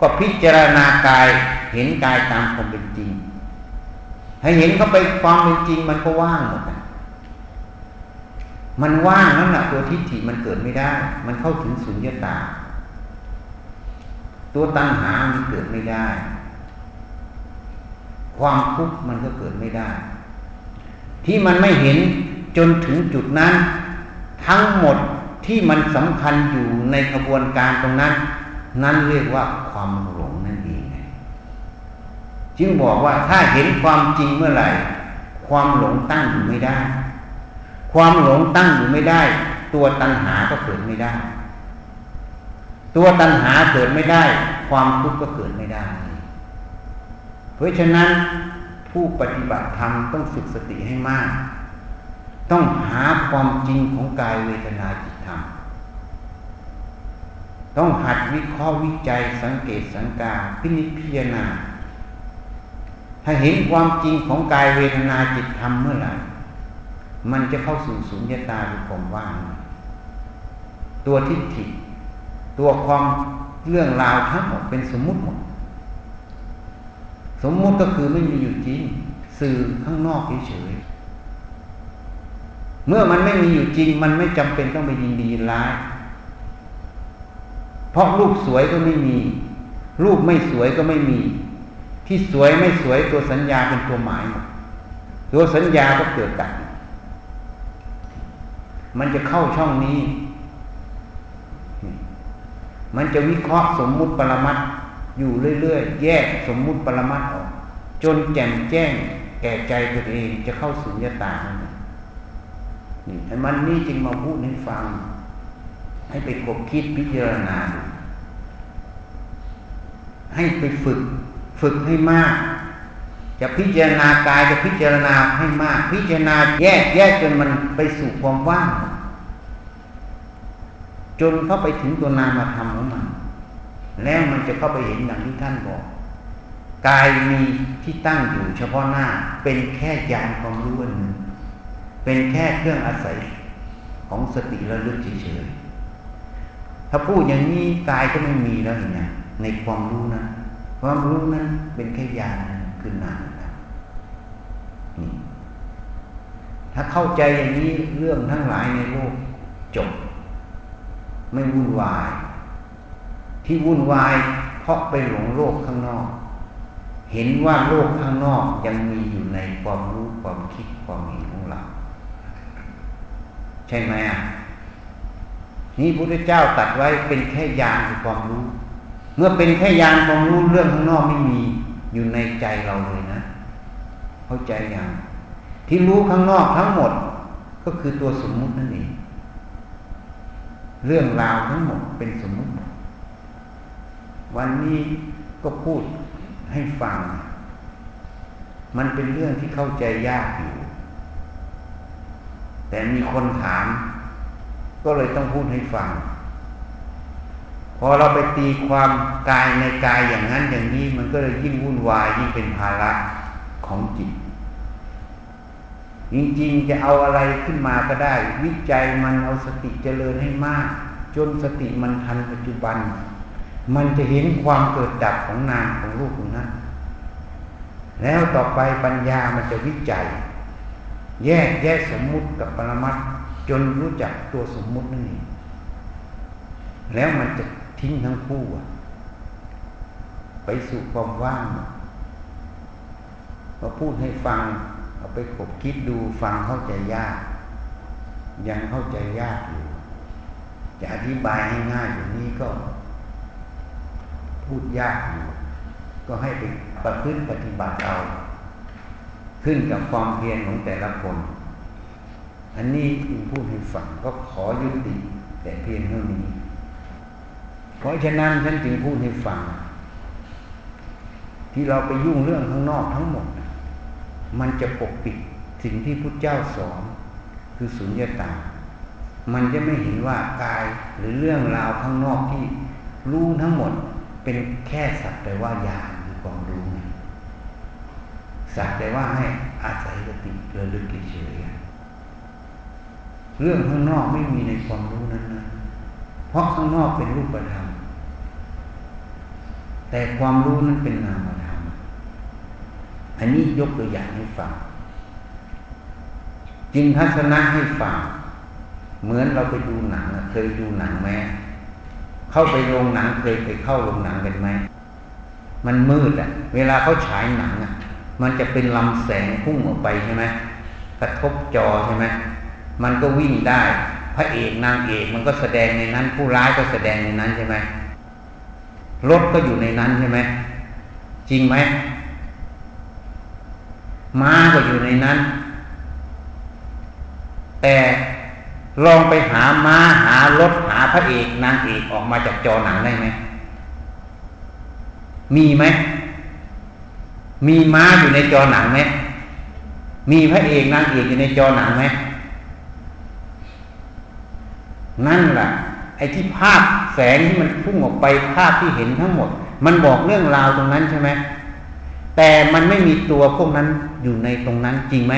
ก็พิจารณากายเห็นกายตามความเป็นจริงให้เห็นเข้าไปความเป็นจริงมันก็ว่างหมดมันว่างนั่นแหละตัวทิฏฐิมันเกิดไม่ได้มันเข้าถึงสุญญตาตัวตัณหามันเกิดไม่ได้ความทุกข์มันก็เกิดไม่ได้ที่มันไม่เห็นจนถึงจุดนั้นทั้งหมดที่มันสำคัญอยู่ในกระบวนการตรงนั้นนั่นเรียกว่าความหลงนั่นเองจึงบอกว่าถ้าเห็นความจริงเมื่อไหร่ความหลงตั้งอยู่ไม่ได้ความหลงตั้งอยู่ไม่ได้ตัวตัณหาก็เกิดไม่ได้ตัวตัณหาเกิดไม่ได้ความทุกข์ก็เกิดไม่ได้เพราะฉะนั้นผู้ปฏิบัติธรรมต้องฝึกสติให้มากต้องหาความจริงของกายเวทนาจิตธรรมต้องหัดวิเคราะห์วิจัยสังเกตสังกาพินิจพิจารณาถ้าเห็นความจริงของกายเวทนาจิตธรรมเมื่อไหร่มันจะเข้าสู่สุญญตาหรือความว่างตัวทิฏฐิตัวความเรื่องราวทั้งหมดเป็นสมมุติหมดสมมุติก็คือไม่มีอยู่จริงสื่อข้างนอกเฉยๆเมื่อมันไม่มีอยู่จริงมันไม่จำเป็นต้องไปยินดีร้ายเพราะรูปสวยก็ไม่มีรูปไม่สวยก็ไม่มีที่สวยไม่สวยตัวสัญญาเป็นตัวหมายตัวสัญญาก็เกิดดับมันจะเข้าช่องนี้มันจะวิเคราะห์สมมุติปรมัตถ์อยู่เรื่อยๆแยกสมมุติปรมัตถ์ออกจนแจ่มแจ้งแก่ใจตัวเองจะเข้าสุญญตานี่ไอ้มันนี่จึงมาพูดให้ฟังให้ไปคบคิดพิจารณาให้ไปฝึกให้มากจะพิจารณากายจะพิจารณาให้มากพิจารณาแยกจนมันไปสู่ความว่างจนเข้าไปถึงตัวนามธรรมของมันแล้วมันจะเข้าไปเห็นอย่างที่ท่านบอกกายมีที่ตั้งอยู่เฉพาะหน้าเป็นแค่ยานความรู้อันหนึ่งเป็นแค่เครื่องอาศัยของสติระลึกเฉยๆถ้าพูดอย่างนี้กายก็ไม่มีแล้วเห็นไหมในความรู้นะความรู้นั้นเป็นแค่ยานคือนามธรรมนี่ถ้าเข้าใจอย่างนี้เรื่องทั้งหลายในโลกจบไม่วุ่นวายที่วุ่นวายเพราะไปหลงโลกข้างนอกเห็นว่าโลกข้างนอกยังมีอยู่ในความรู้ความคิดความเห็นของเราใช่ไหมอ่ะนี่พระพุทธเจ้าตรัสไว้เป็นแค่ยานคือความรู้เมื่อเป็นแค่ยานความรู้เรื่องข้างนอกไม่มีอยู่ในใจเราเลยนะเข้าใจยังที่รู้ข้างนอกทั้งหมดก็คือตัวสมมุตินั่นเองเรื่องราวทั้งหมดเป็นสมมุติวันนี้ก็พูดให้ฟังมันเป็นเรื่องที่เข้าใจยากอยู่แต่มีคนถามก็เลยต้องพูดให้ฟังพอเราไปตีความกายในกายอย่างนั้นอย่างนี้มันก็เลยยิ่งวุ่นวายยิ่งเป็นภาระของจิตจริงๆจะเอาอะไรขึ้นมาก็ได้วิจัยมันเอาสติเจริญให้มากจนสติมันทันปัจจุบันมันจะเห็นความเกิดดับของนามของรูปนั้นแล้วต่อไปปัญญามันจะวิจัยแยกสมมุติกับปรมัตถ์จนรู้จักตัวสมมุตินั่นเองแล้วมันจะทิ้งทั้งคู่ไปสู่ความว่างมาพูดให้ฟังเอาไปขบคิดดูฟังเข้าใจยากยังเข้าใจยากอยู่จะอธิบายให้ง่ายอย่างนี้ก็พูดยากอยู่ก็ให้ไปประพฤติปฏิบัติเอาขึ้นกับความเพียรของแต่ละคนอันนี้คุณพูดให้ฟังก็ขอยุติแต่เพียงเท่านี้เพราะฉะนั้นฉันจึงพูดให้ฟังที่เราไปยุ่งเรื่องข้างนอกทั้งหมดมันจะปกปิดสิ่งที่พุทธเจ้าสอนคือสุญญตามันจะไม่เห็นว่ากายหรือเรื่องราวข้างนอกที่รู้ทั้งหมดเป็นแค่สักแต่ว่ายานหรือความรู้ สักแต่ว่าให้อาศัยสติเระลึกเฉยเรื่องข้างนอกไม่มีในความรู้นั้นนะเพราะข้างนอกเป็นรูปธรรมแต่ความรู้นั้นเป็นนามธรรมอันนี้ยกตัวอย่างให้ฟังจึงทัศนะให้ฟังเหมือนเราไปดูหนังเคยดูหนังไหมเข้าไปโรงหนังเคยไปเข้าโรงหนังกันไหมมันมืดอ่ะเวลาเขาฉายหนังอ่ะมันจะเป็นลำแสงพุ่งออกไปใช่ไหมกระทบจอใช่ไหมมันก็วิ่งได้พระเอกนางเอกมันก็แสดงในนั้นผู้ร้ายก็แสดงในนั้นใช่ไหมรถก็อยู่ในนั้นใช่ไหมจริงไหมม้าก็อยู่ในนั้นแต่ลองไปหาม้าหารถหาพระเอกนางเอกออกมาจากจอหนังได้ไหมมีไหมมีม้าอยู่ในจอหนังไหมมีพระเอกนางเอกอยู่ในจอหนังไหมนั่นแหละไอ้ที่ภาพแสงที่มันพุ่งออกไปภาพที่เห็นทั้งหมดมันบอกเรื่องราวตรงนั้นใช่ไหมแต่มันไม่มีตัวพวกนั้นอยู่ในตรงนั้นจริงไหม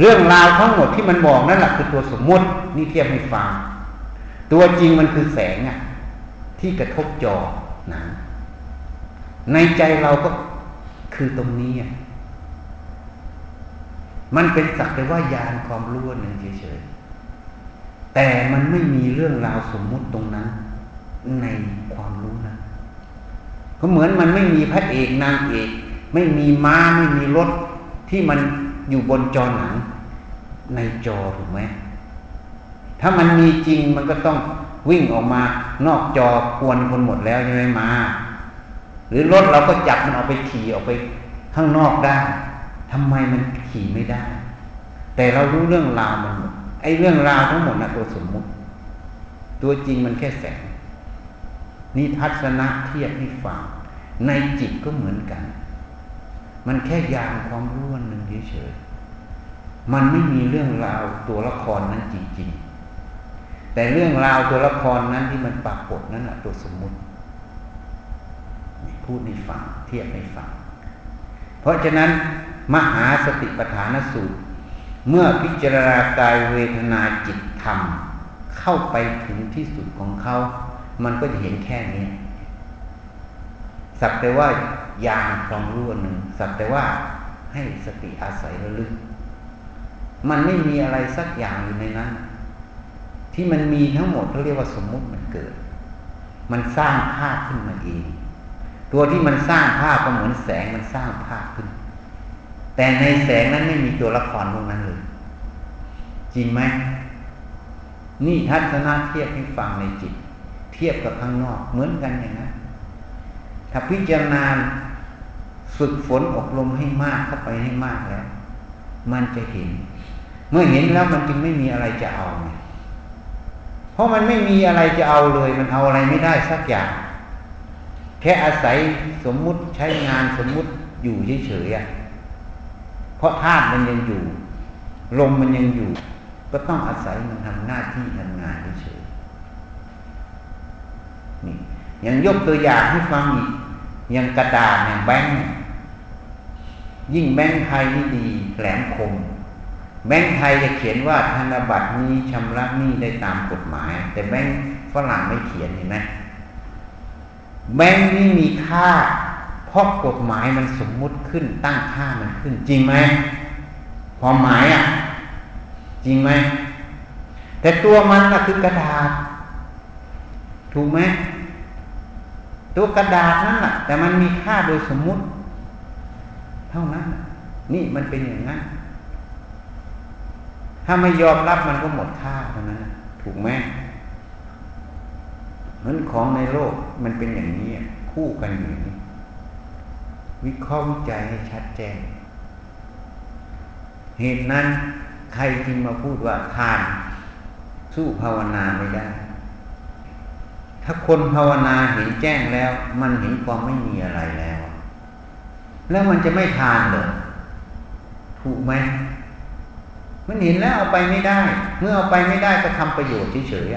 เรื่องราวทั้งหมดที่มันบอกนั่นแหละคือตัวสมมตินี่เทียบให้ฟังตัวจริงมันคือแสงอะที่กระทบจอหนังในใจเราก็คือตรงนี้อะมันเป็นสักแต่ว่ายานความรู้หนึ่งเฉยๆแต่มันไม่มีเรื่องราวสมมุติตรงนั้นในความรู้นะก็เหมือนมันไม่มีพระเอกนางเอกไม่มีม้าไม่มีรถที่มันอยู่บนจอหนังในจอถูกไหมถ้ามันมีจริงมันก็ต้องวิ่งออกมานอกจอกวนคนหมดแล้วใช่ไหมม้าหรือรถเราก็จับมันเอาไปขี่ออกไปข้างนอกได้ทำไมมันขี่ไม่ได้แต่เรารู้เรื่องราวมันหมดไอ้เรื่องราวทั้งหมดนะตัวสมมุติตัวจริงมันแค่แสงนี่ทัศนะเทียบให้ฟังในจิตก็เหมือนกันมันแค่ยางความรู้อันหนึ่งเฉยๆมันไม่มีเรื่องราวตัวละครนั้นจริงๆแต่เรื่องราวตัวละครนั้นที่มันปรากฏนั้นนะตัวสมมุติพูดในฟังเทียบในฟังเพราะฉะนั้นมหาสติปัฏฐานสูตรเมื่อพิจารณากายเวทนาจิตธรรมเข้าไปถึงที่สุดของเขามันก็จะเห็นแค่นี้สักแต่ว่ายางความรู้อันหนึ่งสักแต่ว่าให้สติอาศัยระลึกมันไม่มีอะไรสักอย่างอยู่ในนั้นที่มันมีทั้งหมดเขาเรียกว่าสมมุติมันเกิดมันสร้างภาพขึ้นมาเองตัวที่มันสร้างภาพก็เหมือนแสงมันสร้างภาพขึ้นแต่ในแสงนั้นไม่มีตัวละครตรงนั้นเลยจริงไหมนี่ทัศนะเทียบให้ฟังในจิตเทียบกับข้างนอกเหมือนกันอย่างนั้นถ้าพิจารณาฝึกฝนอบรมให้มากเข้าไปให้มากแล้วมันจะเห็นเมื่อเห็นแล้วมันจึงไม่มีอะไรจะเอาเพราะมันไม่มีอะไรจะเอาเลยมันเอาอะไรไม่ได้สักอย่างแค่อาศัยสมมุติใช้งานสมมุติอยู่เฉยๆเพราะธาตุมันยังอยู่ลมมันยังอยู่ก็ต้องอาศัยมันทำหน้าที่ทำงานเฉยๆนี่อย่างยกตัวอย่างให้ฟังอีกอย่างกระดาษอย่างแบงค์ยิ่งแบงค์ไทยนี่ดีแหลมคมแบงค์ไทยจะเขียนว่าธนบัตรนี้ชำระหนี้ได้ตามกฎหมายแต่แบงค์ฝรั่งไม่เขียนเห็นไหมแบงค์นี่มีค่าเพราะกฎหมายมันสมมุติขึ้นตั้งค่ามันขึ้นจริงไหมความหมายอ่ะจริงไหมแต่ตัวมันก็คือกระดาษถูกไหมตัวกระดาษนั่นแหละแต่มันมีค่าโดยสมมุติเท่านั้นนี่มันเป็นอย่างนั้นถ้าไม่ยอมรับมันก็หมดค่าเท่านั้นถูกไหมเหมือนของในโลกมันเป็นอย่างนี้คู่กันอยู่นี้วิเคราะห์วิจัยให้ชัดแจ้งเหตุนั้นใครจึงมาพูดว่าทานสู้ภาวนาไม่ได้ถ้าคนภาวนาเห็นแจ้งแล้วมันเห็นความไม่มีอะไรแล้วแล้วมันจะไม่ทานเลยถูกไหมมันเห็นแล้วเอาไปไม่ได้เมื่อเอาไปไม่ได้ก็ทำประโยชน์เฉย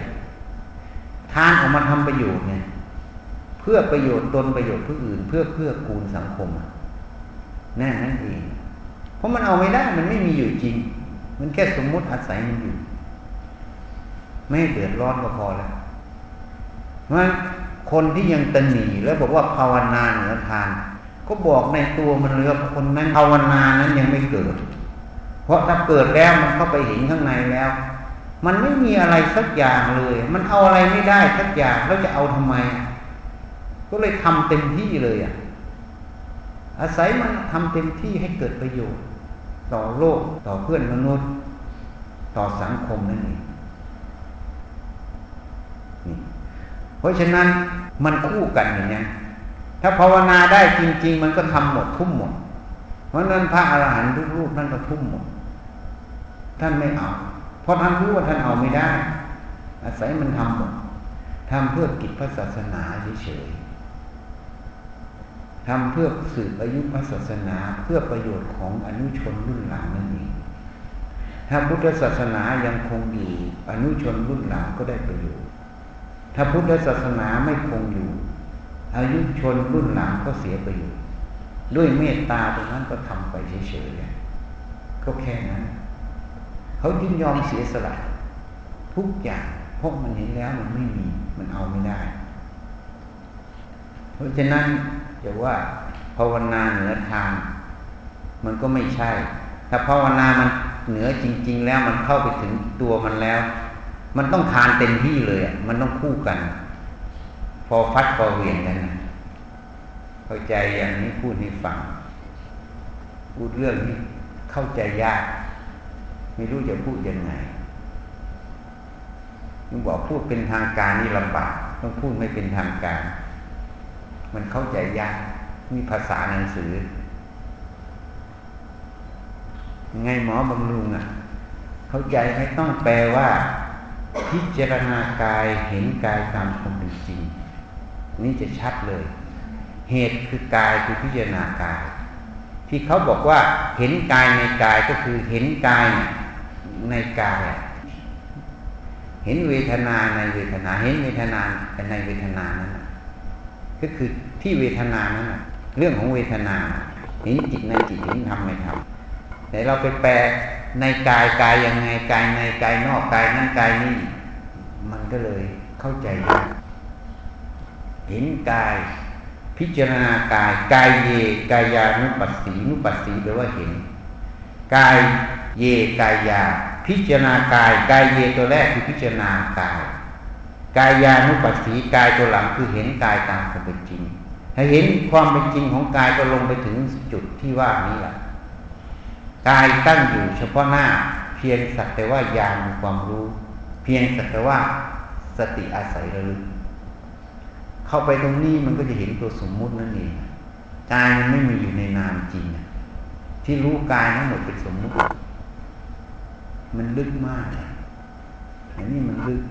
ๆทานออกมาทำประโยชน์เนี่ยเพื่อประโยชน์ตนประโยชน์ผู้อื่นเพื่อกูลสังคม นั่นนั่นเองเพราะมันเอาไม่ได้มันไม่มีอยู่จริงมันแค่สมมุติอาศัยมันอยู่ไม่เดือดร้อนก็พอแล้วเพราะคนที่ยังตนีแล้วบอกว่าภาวนาเหนือทานก็บอกในตัวมันเลยว่าคนนั้นภาวนานั้นยังไม่เกิดเพราะถ้าเกิดแล้วมันเข้าไปเห็นข้างในแล้วมันไม่มีอะไรสักอย่างเลยมันเอาอะไรไม่ได้สักอย่างแล้วจะเอาทำไมก็เลยทำเต็มที่เลยอ่ะอาศัยมันทำเต็มที่ให้เกิดประโยชน์ต่อโลกต่อเพื่อนมนุษย์ต่อสังคมนั่นเองเพราะฉะนั้นมันคู่กันอย่างนี้ถ้าภาวนาได้จริงๆมันก็ทำหมดทุ่มหมดเพราะนั้นพระอรหันต์ทุกรูปนั่นก็ทุ่มหมดท่านไม่เอาเพราะท่านรู้ว่าท่านเอาไม่ได้อาศัยมันทำหมดทำเพื่อกิจพระศาสนาเฉยๆทำเพื่อสืบอายุพระศาสนาเพื่อประโยชน์ของอนุชนรุ่นหลังนั่นเองถ้าพุทธศาสนายังคงอยู่อนุชนรุ่นหลังก็ได้ประโยชน์ถ้าพุทธศาสนาไม่คงอยู่อายุชนรุ่นหลังก็เสียประโยชน์ด้วยเมตตาตรงนั้นก็ทำไปเฉยๆก็แค่นั้นเขายินยอมเสียสละทุกอย่างเพราะมันเห็นแล้วมันไม่มีมันเอาไม่ได้เพราะฉะนั้นจะว่าภาวนาเหนือทางมันก็ไม่ใช่ถ้าภาวนามันเหนือจริงๆแล้วมันเข้าไปถึงตัวมันแล้วมันต้องทานเต็มที่เลยมันต้องคู่กันพอฟัดพอเหวี่ยงกันเข้าใจอย่างนี้พูดให้ฟังพูดเรื่องนี้เข้าใจยากไม่รู้จะพูดยังไงยังบอกพูดเป็นทางการนี่ลำบากต้องพูดไม่เป็นทางการมันเข้าใจยากมีภาษาหนังสือไงหมอบำรุงเข้าใจไม่ต้องแปลว่าพิจารณากายเห็นกายตามความเป็นจริงนี่จะชัดเลยเหตุคือกายคือพิจารณากายที่เขาบอกว่าเห็นกายในกายก็คือเห็นกายในกายเห็นเวทนาในเวทนาเห็นเวทนาในเวทนานั้นก็คือที่เวทนานั้นเรื่องของเวทนาเห็นจิตในจิตเห็นธรรมในธรรมแต่เราไปแปลในกายกายยังไงกายในกายนอกกายนั้นกายนี้มันก็เลยเข้าใจยากเห็นกายพิจารณากายกายเยกายานุปัสสีนุปัสสีแปลว่าเห็นกายเยกายาพิจารณากายกายเยตัวแรกคือพิจารณากายกายานุปัสสีกายตัวหลังคือเห็นกายตามความเป็นจริงถ้าเห็นความเป็นจริงของกายก็ลงไปถึงจุดที่ว่านี้แหละกายตั้งอยู่เฉพาะหน้าเพียงสักแต่ว่าญาณมีความรู้เพียงสักแต่ว่าสติอาศัยระลึกเข้าไปตรงนี้มันก็จะเห็นตัวสมมุตินั่นเองกายมันไม่มีอยู่ในนามจริงที่รู้กายทั้งหมดเป็นสมมุติมันลึกมากอันนี้มันลึก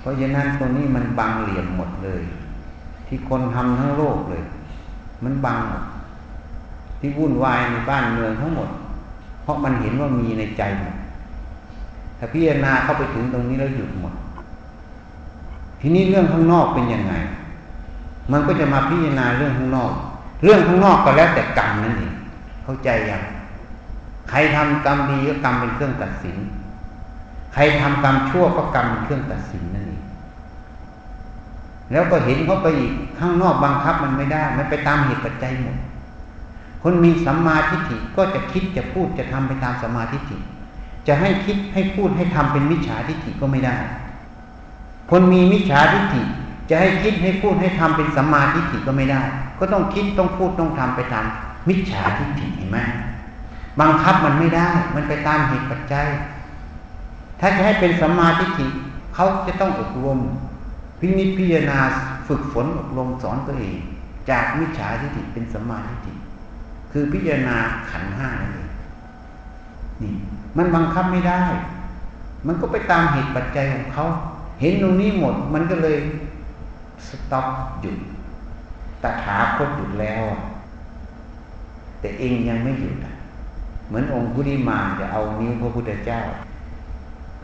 เพราะฉะนั้นตรงนี้มันบังเหลี่ยมหมดเลยที่คนทำทั้งโลกเลยมันบังหมดที่วุ่นวายในบ้านเมืองทั้งหมดเพราะมันเห็นว่ามีในใจหมดถ้าพิจารณาเข้าไปถึงตรงนี้แล้วหยุดหมดทีนี้เรื่องข้างนอกเป็นยังไงมันก็จะมาพิจารณาเรื่องข้างนอกเรื่องข้างนอกก็แล้วแต่กรรมนั่นเองเข้าใจยังใครทำกรรมดีก็กรรมเป็นเครื่องตัดสินใครทำกรรมชั่วก็กรรมเป็นเครื่องตัดสินนั่นเองแล้วก็เห็นเข้าไปอีกข้างนอกบังคับมันไม่ได้มันไปตามเหตุปัจจัยหมดคนมีสัมมาทิฏฐิก็จะคิดจะพูดจะทำไปตามสัมมาทิฏฐิจะให้คิดให้พูดให้ทำเป็นมิจฉาทิฏฐิก็ไม่ได้คนมีมิจฉาทิฏฐิจะให้คิดให้พูดให้ทำเป็นสัมมาทิฏฐิก็ไม่ได้ก็ต้องคิดต้องพูดต้องทำไปตามมิจฉาทิฏฐิเห็นไหมบังคับมันไม่ได้มันไปตามเหตุปัจจัยถ้าจะให้เป็นสัมมาทิฏฐิเขาจะต้องอบรมพินิจพิจารณาฝึกฝนอบรมสอนตัวเองจากมิจฉาทิฏฐิเป็นสัมมาทิฏฐิคือพิจารณาขันธ์ห้านั่นเองนี่มันบังคับไม่ได้มันก็ไปตามเหตุปัจจัยของเขาเห็นตรงนี้หมดมันก็เลยสต็อปหยุดตถาคตหยุดแล้วแต่เองยังไม่หยุดเหมือนองคุลิมานจะเอานิ้วพระพุทธเจ้า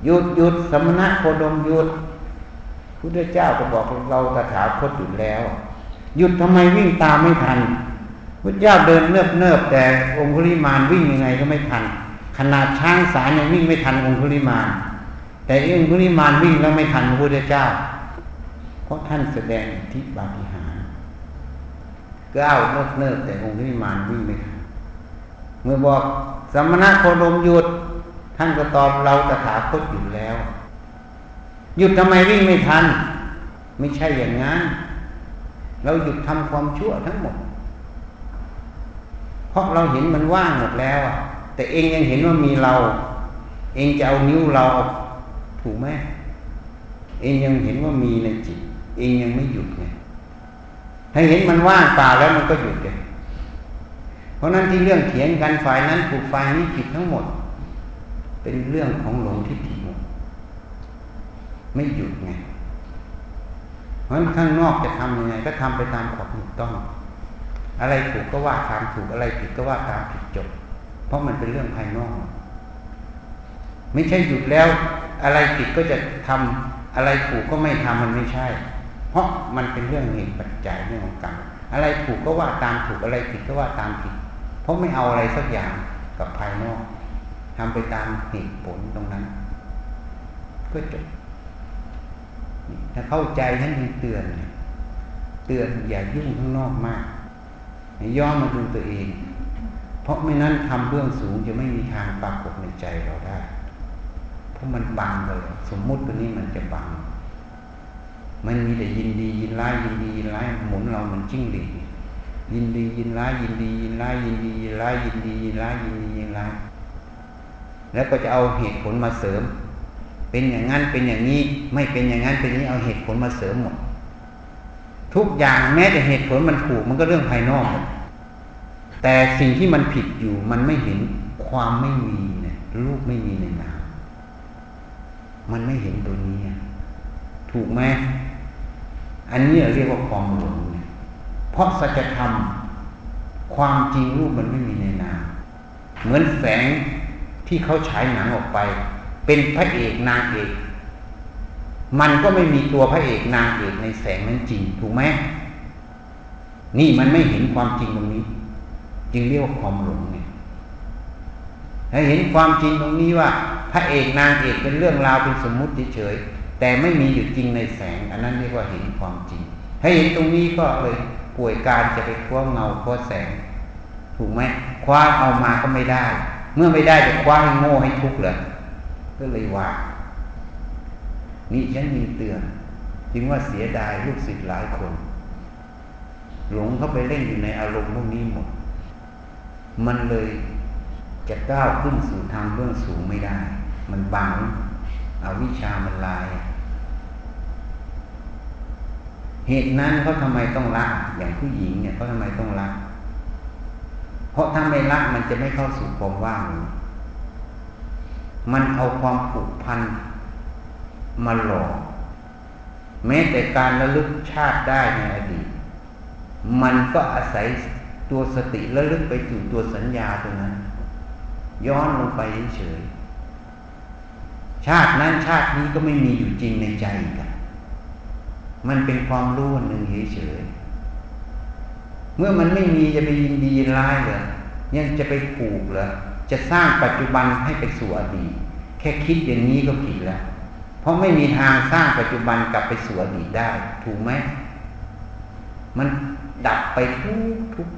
หยุดหยุดสมณะโคดมหยุดพุทธเจ้าก็บอกเราตถาคตหยุดแล้วหยุดทำไมวิ่งตามไม่ทัน พุทธเจ้าเดินเนิบเนิบแต่องคุลิมานวิ่งยังไงก็ไม่ทันขนาดช้างสารยังวิ่งไม่ทันองคุลิมานแต่องคุลิมานวิ่งแล้วไม่ทันพระพุทธเจ้าเพราะท่านแสดงอิทธิปาฏิหาริย์ก้าวเนิบเนิบแต่องคุลิมานวิ่งไม่ทันเมื่อบอกสมณะโคดมหยุดท่านก็ตอบเราตถาคตอยู่แล้วหยุดทำไมวิ่งไม่ทันไม่ใช่อย่างนั้นเราหยุดทำความชั่วทั้งหมดเพราะเราเห็นมันว่างหมดแล้วแต่เองยังเห็นว่ามีเราเองจะเอานิ้วเราถูกไหมเองยังเห็นว่ามีในจิตเองยังไม่หยุดไงถ้าเห็นมันว่างป่าแล้วมันก็หยุดเลยเพราะนั้นที่เรื่องเถียงกันฝ่ายนั้นถูกฝ่ายนี้ผิดทั้งหมดเป็นเรื่องของหลงทิฏฐิหมดไม่หยุดไงเพราะฉะนั้นข้างนอกจะทำยังไงก็ทำไปตามขอบถูกต้องอะไรถูกก็ว่าตามถูกอะไรผิดก็ว่าตามผิดจบเพราะมันเป็นเรื่องภายนอกไม่ใช่หยุดแล้วอะไรผิดก็จะทำอะไรถูกก็ไม่ทำมันไม่ใช่เพราะมันเป็นเรื่องเหตุปัจจัยเรื่องของกรรมอะไรถูกก็ว่าตามถูกอะไรผิดก็ว่าตามผิดเพราะไม่เอาอะไรสักอย่างกับภายนอกทำไปตามเหตุผลตรงนั้นก็จบถ้าเข้าใจท่านจึงเตือนอย่ายุ่งข้างนอกมากย่อมาดูตัวเองเพราะไม่นั้นทำเบื้องสูงจะไม่มีทางปรากฏในใจเราได้เพราะมันบังเลยสมมุติตัวนี้มันจะบังมันมีแต่ยินดียินร้ายยินดียินร้ายหมุนเราเหมือนจิ้งหรีดยินดียินร้ายยินดียินร้ายยินดียินร้ายยินดียินร้ายยินดียินร้ายแล้วก็จะเอาเหตุผลมาเสริมเป็นอย่างนั้นเป็นอย่างนี้ไม่เป็นอย่างนั้นเป็นนี้เอาเหตุผลมาเสริมหมดทุกอย่างแม้แต่เหตุผลมันถูกมันก็เรื่องภายนอกแต่สิ่งที่มันผิดอยู่มันไม่เห็นความไม่มีเนี่ยรูปไม่มีในนามมันไม่เห็นตัวนี้ถูกไหมอันนี้เรียกว่าความหลงเนี่ยเพราะสัจธรรมความจริงรูปมันไม่มีในนามเหมือนแสงที่เขาฉายหนังออกไปเป็นพระเอกนางเอกมันก็ไม่มีตัวพระเอกนางเอกในแสงนั้นจริงถูกไหมนี่มันไม่เห็นความจริงตรงนี้จึงเรียกว่าความหลงเนี่ยถ้าเห็นความจริงตรงนี้ว่าพระเอกนางเอกเป็นเรื่องราวเป็นสมมุติเฉยแต่ไม่มีอยู่จริงในแสงอันนั้นเรียกว่าเห็นความจริงถ้าเห็นตรงนี้ก็เลยป่วยการจะไปคว้าเงาคว้าแสงถูกไหมคว้าเอามาก็ไม่ได้เมื่อไม่ได้จะคว้าให้โง่ให้ทุกข์เหรอก็เลยว่านี่ฉันมีเตือนจึงว่าเสียดายลูกศิษย์หลายคนหลงเข้าไปเล่นอยู่ในอารมณ์พวกนี้หมดมันเลยจะก้าวขึ้นสู่ทางเบื้องสูงไม่ได้มันบังอวิชชามันลายเหตุนั้นเขาทำไมต้องรักอย่างผู้หญิงเนี่ยเขาทำไมต้องรักเพราะถ้าไม่รักมันจะไม่เข้าสู่ความว่างมันเอาความผูกพันมาหลอกแม้แต่การระลึกชาติได้ในอดีตมันก็อาศัยตัวสติระลึกไปถึงตัวสัญญาตัวนั้นย้อนลงไปเฉยชาตินั้นชาตินี้ก็ไม่มีอยู่จริงในใจกันมันเป็นความรู้หนึ่งเฉยเมื่อมันไม่มีจะไปยินดียินร้ายเหรอยังจะไปผูกเหรอจะสร้างปัจจุบันให้ไปสู่อดีตแค่คิดอย่างนี้ก็ผิดแล้วเพราะไม่มีทางสร้างปัจจุบันกลับไปสู่อดีตได้ถูกไหมมันดับไปทุก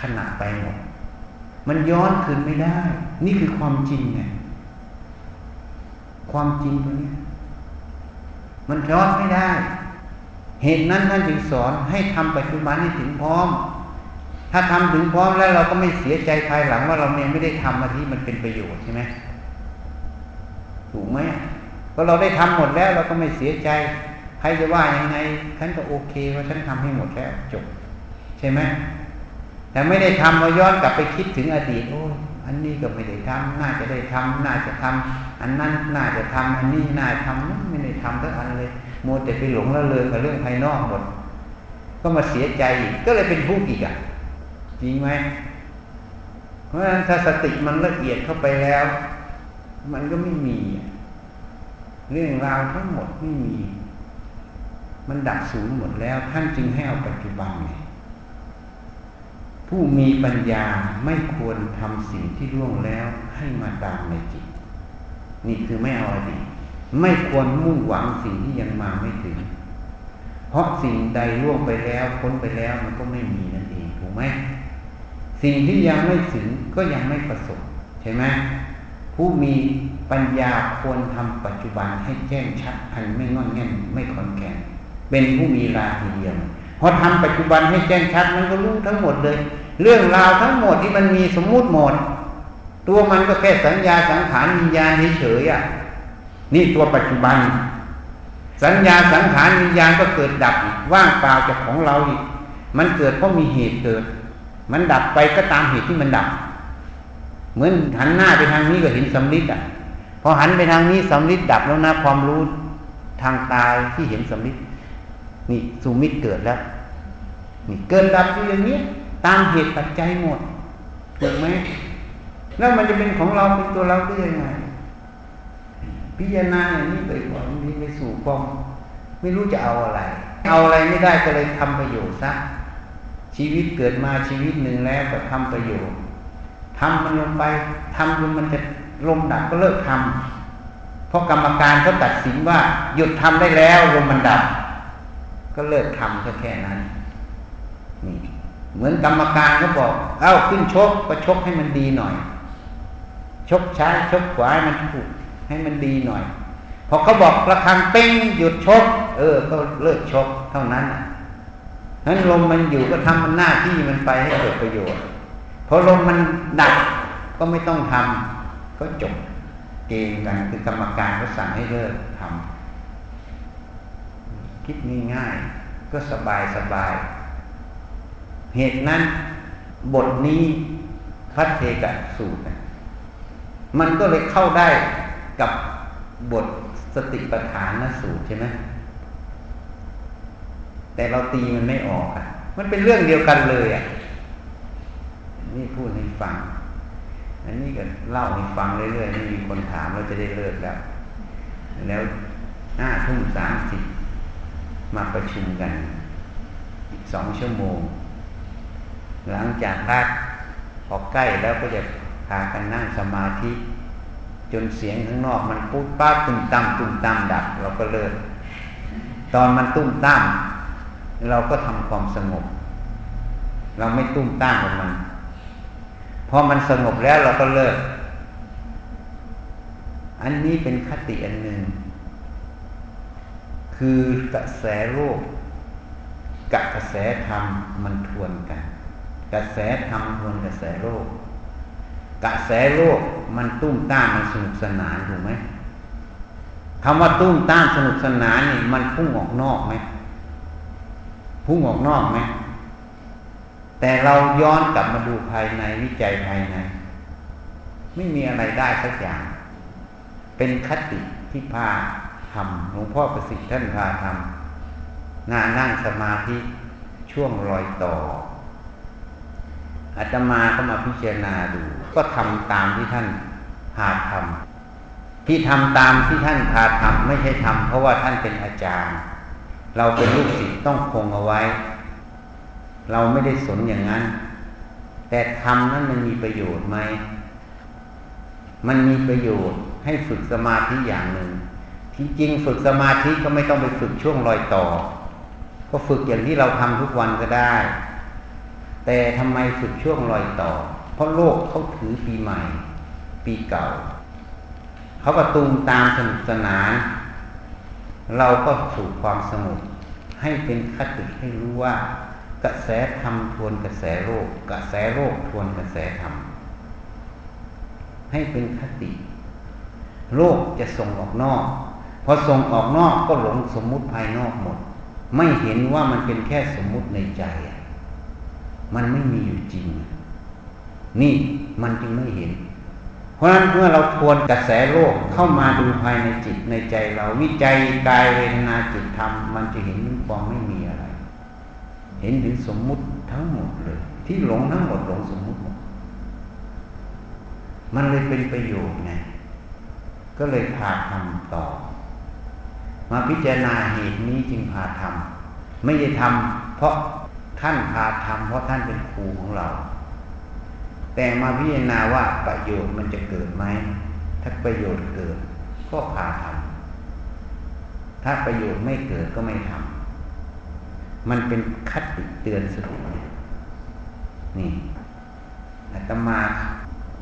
ขณะไปหมดมันย้อนคืนไม่ได้นี่คือความจริงไงความจริงตัวนี้มันย้อนไม่ได้เหตุนั้นท่านจึงสอนให้ทำปัจจุบันให้ถึงพร้อมถ้าทำถึงพร้อมแล้วเราก็ไม่เสียใจภายหลังว่าเราเนี่ยไม่ได้ทำมาที่มันเป็นประโยชน์ใช่ไหมถูกไหมก็เราได้ทำหมดแล้วเราก็ไม่เสียใจใครจะว่ายังไงฉันก็โอเคว่าฉันทำให้หมดแล้วจบใช่ไหมแต่ไม่ได้ทำเราย้อนกลับไปคิดถึงอดีตโอ้อันนี้ก็ไม่ได้ทำน่าจะได้ทำน่าจะทำอันนั้นน่าจะทำอันนี้น่าทำไม่ได้ทำสักอันเลยโมแต่ไปหลงละเลยกับเรื่องภายนอกหมดก็มาเสียใจอีกก็เลยเป็นทุกข์อีกอ่ะจริงไหมเพราะฉะนั้นถ้าสติมันละเอียดเข้าไปแล้วมันก็ไม่มีเรื่องราวทั้งหมดไม่มีมันดับสูญหมดแล้วท่านจึงให้เอาปัจจุบัน ผู้มีปัญญาไม่ควรทำสิ่งที่ล่วงแล้วให้มาตามในจิตนี่คือไม่เอาอดีตไม่ควรมุ่งหวังสิ่งที่ยังมาไม่ถึงเพราะสิ่งใดล่วงไปแล้วพ้นไปแล้วมันก็ไม่มีนั่นเองถูกไหมสิ่งที่ยังไม่ถึงก็ยังไม่ประสบใช่ไหมผู้มีปัญญาควรทำปัจจุบันให้แจ้งชัดอันไม่งอนแง่นไม่ขอนแก่นเป็นผู้มีราศีเดียวพอทำปัจจุบันให้แจ้งชัดมันก็รู้ทั้งหมดเลยเรื่องราวทั้งหมดที่มันมีสมมุติหมดตัวมันก็แค่สัญญาสังขารวิญญาณเฉยๆอ่ะนี่ตัวปัจจุบันสัญญาสังขารวิญญาณก็เกิดดับว่างเปล่าจากของเราอีกมันเกิดเพราะมีเหตุเกิดมันดับไปก็ตามเหตุที่มันดับเหมือนหันหน้าไปทางนี้ก็เห็นสัมฤทธิ์อ่ะพอหันไปทางนี้สัมฤทธิ์ดับแล้วนะความรู้ทางตาที่เห็นสัมฤทธิ์นี่สุมิตเกิดแล้วนี่เกิดดับอยู่อย่างนี้ตามเหตุปัจจัยหมดถูกไหมแล้วมันจะเป็นของเราเป็นตัวเราได้ยังไงพิจารณาอย่างนี้ไปก่อนนี้ไปสู่กองไม่รู้จะเอาอะไรเอาอะไรไม่ได้ก็เลยทำประโยชน์ซะชีวิตเกิดมาชีวิตหนึ่งแล้วก็ทำประโยชน์ทำมันลงไปทำจนมันจะลมดับก็เลิกทำเพราะกรรมการเขาตัดสินว่าหยุดทำได้แล้วลมมันดับก็เลิกทำก็แค่นั้นนี่เหมือนกรรมการเขาบอกเอ้าขึ้นชกก็ชกให้มันดีหน่อยชกช้าชกขวามันถูกให้มันดีหน่อยพอเขาบอกระฆังเป้งหยุดชกก็เลิกชกเท่านั้นนั้นลมมันอยู่ก็ทำมันหน้าที่มันไปให้เกิดประโยชน์พอลมมันดับก็ไม่ต้องทำก็จบเกมกันคือกรรมการเขาสั่งให้เลิกทำคิดง่ายๆก็สบายเหตุนั้นบทนี้พัทเทกสูตรมันก็เลยเข้าได้กับบทสติปัฏฐานสูตรใช่ไหมแต่เราตีมันไม่ออกมันเป็นเรื่องเดียวกันเลยนี่พูดให้ฟังอันนี้ก็เล่าให้ฟังเรื่อยๆนี่มีคนถามเราจะได้เลิกแล้ว 5:30 นมาประชุมกันอีก2 ชั่วโมงหลังจากพักพอใกล้แล้วก็จะพากันนั่งสมาธิจนเสียงข้างนอกมันปุ๊บป้าตุ้มตั้มตุ้มตั้มดับเราก็เลิกตอนมันตุ้มตั้มเราก็ทำความสงบเราไม่ตุ้มตั้มกับมันพอมันสงบแล้วเราก็เลิกอันนี้เป็นคติอันหนึ่งคือกระแสโลกกับกระแสธรรมมันทวนกันกระแสธรรมทวนกระแสโลกกระแสโลกมันตุ้มต้านมันสนุกสนานถูกไหมคำว่าตุ้มต้านสนุกสนานนี่มันพุ่งออกนอกไหมพุ่งออกนอกไหมแต่เราย้อนกลับมาดูภายในวิจัยภายในไม่มีอะไรได้สักอย่างเป็นคติที่พาทำหลวงพ่อประสิทธิ์ท่านพาทำนั่งสมาธิช่วงรอยต่ออาตมาก็มาพิจารณาดูก็ทำตามที่ท่านพาทำที่ทำตามที่ท่านพาทำไม่ใช่ทำเพราะว่าท่านเป็นอาจารย์เราเป็นลูกศิษย์ต้องคงเอาไว้เราไม่ได้สนอย่างนั้นแต่ทำนั้นมันมีประโยชน์ไหมมันมีประโยชน์ให้ฝึกสมาธิอย่างหนึ่งที่จริงฝึกสมาธิก็ไม่ต้องไปฝึกช่วงรอยต่อก็ฝึกอย่างที่เราทำทุกวันก็ได้แต่ทำไมฝึกช่วงรอยต่อเพราะโลกเขาถือปีใหม่ปีเก่าเขาก็ตูมตามสนุกสนานเราก็สู่ความสงบให้เป็นคติให้รู้ว่ากระแสธรรมทวนกระแสโลกกระแสโลกทวนกระแสธรรมให้เป็นคติโลกจะส่งออกนอกพอส่งออกนอกก็หลงสมมุติภายนอกหมดไม่เห็นว่ามันเป็นแค่สมมุติในใจมันไม่มีอยู่จริงนี่มันจึงไม่เห็นเพราะฉะนั้นเมื่อเราทวนกระแสโลกเข้ามาดูภายในจิตในใจเราวิจัยกายเวทนาจิตธรรมมันจะเห็นความไม่มีอะไรเห็นถึงสมมุติทั้งหมดเลยที่หลงทั้งหมดหลงสมมุติหมดมันเลยเป็นประโยชน์ไงก็เลยพาทำต่อมาพิจารณาเหตุนี้จึงพาทำไม่ได้ทำเพราะ ท่านอาจทำเพราะท่านเป็นครูของเราแต่มาพิจารณาว่าประโยชน์มันจะเกิดไหมถ้าประโยชน์เกิดก็พาทำถ้าประโยชน์ไม่เกิดก็ไม่ทำมันเป็นคติเตือนสตินี่อาตมา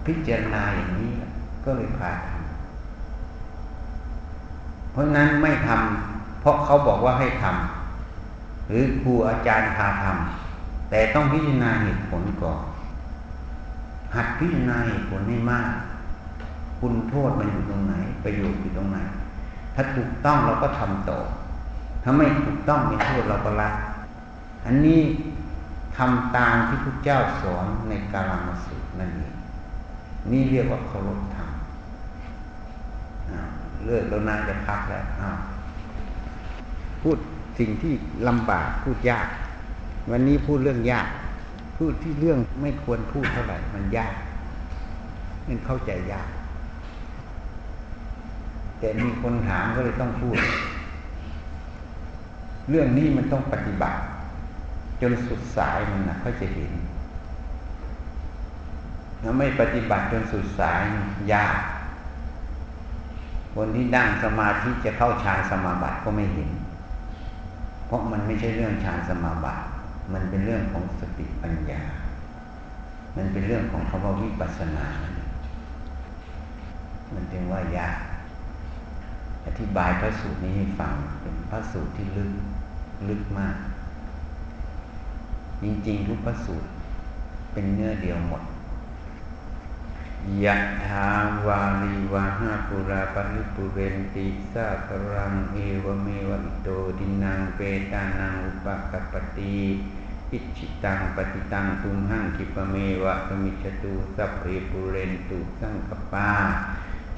พิจารณาอย่างนี้ก็เลยพาทำเพราะนั้นไม่ทำเพราะเขาบอกว่าให้ทำหรือครูอาจารย์พาทำแต่ต้องพิจารณาเหตุผลก่อนหัดพิจารณาเหตุผลให้มากคุณโทษมันอยู่ตรงไหนประโยชน์อยู่ตรงไหนถ้าถูกต้องเราก็ทำต่อถ้าไม่ถูกต้องมีโทษเราก็ละอันนี้ทำตามที่พระเจ้าสอนในกาลามสูตรนั่นเองนี่เรียกว่าเคารพธรรมเลิกแล้วน่าจะพักแล้วพูดสิ่งที่ลำบากพูดยากวันนี้พูดเรื่องยากพูดที่เรื่องไม่ควรพูดเท่าไหร่มันยากมันเข้าใจยากแต่มีคนถามก็เลยต้องพูดเรื่องนี้มันต้องปฏิบัติจนสุดสายมันนะค่อยจะเห็นถ้าไม่ปฏิบัติจนสุดสายยากคนที่นั่งสมาธิจะเข้าฌานสมาบัติก็ไม่เห็นเพราะมันไม่ใช่เรื่องฌานสมาบัติมันเป็นเรื่องของสติปัญญามันเป็นเรื่องของคำว่าวิปัสสนามันจึงว่ายากอธิบายพระสูตรนี้ให้ฟังเป็นพระสูตรที่ลึกมากจริงๆทุกพระสูตรเป็นเนื้อเดียวหมดยะถาวาลีวาหาปุราปริปุเรนติสาครังเอวเมวะอิโตดินังเปตานังอุปกัปปติอิชิตังปฏิตังภูมิหังคิปเมวะสมิจตุสัพเพปุเรนตุสังคปา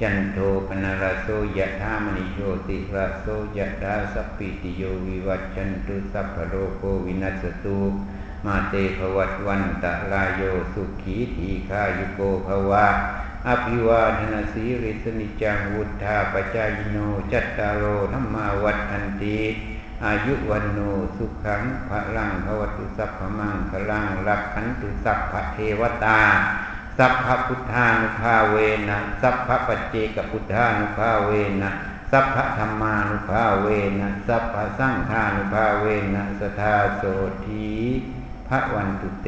จันโทปนารโสยะธามณิโชติระโสยะดาสัพพิติโยวิวัจจันตุสัพพโรโควินัสสตุมาเตภวัตวันตะลายโยสุขีทีฆายุโกภวะอภิวาทนาสีริสนิจังวุธาปจายโนจัตตารโอธัมมาวัฏอันติอายุวันโนสุขังพะลังภวตุสัพพมังคลังรักขันตุสัพพเทวตาสัพพพุทธานุภาเวนะสัพพปัจเจกพุทธานุภาเวนะสัพพธรรมานุภาเวนะสัพพสังฆานุภาเวนะสทาโสธีพระวันตุเต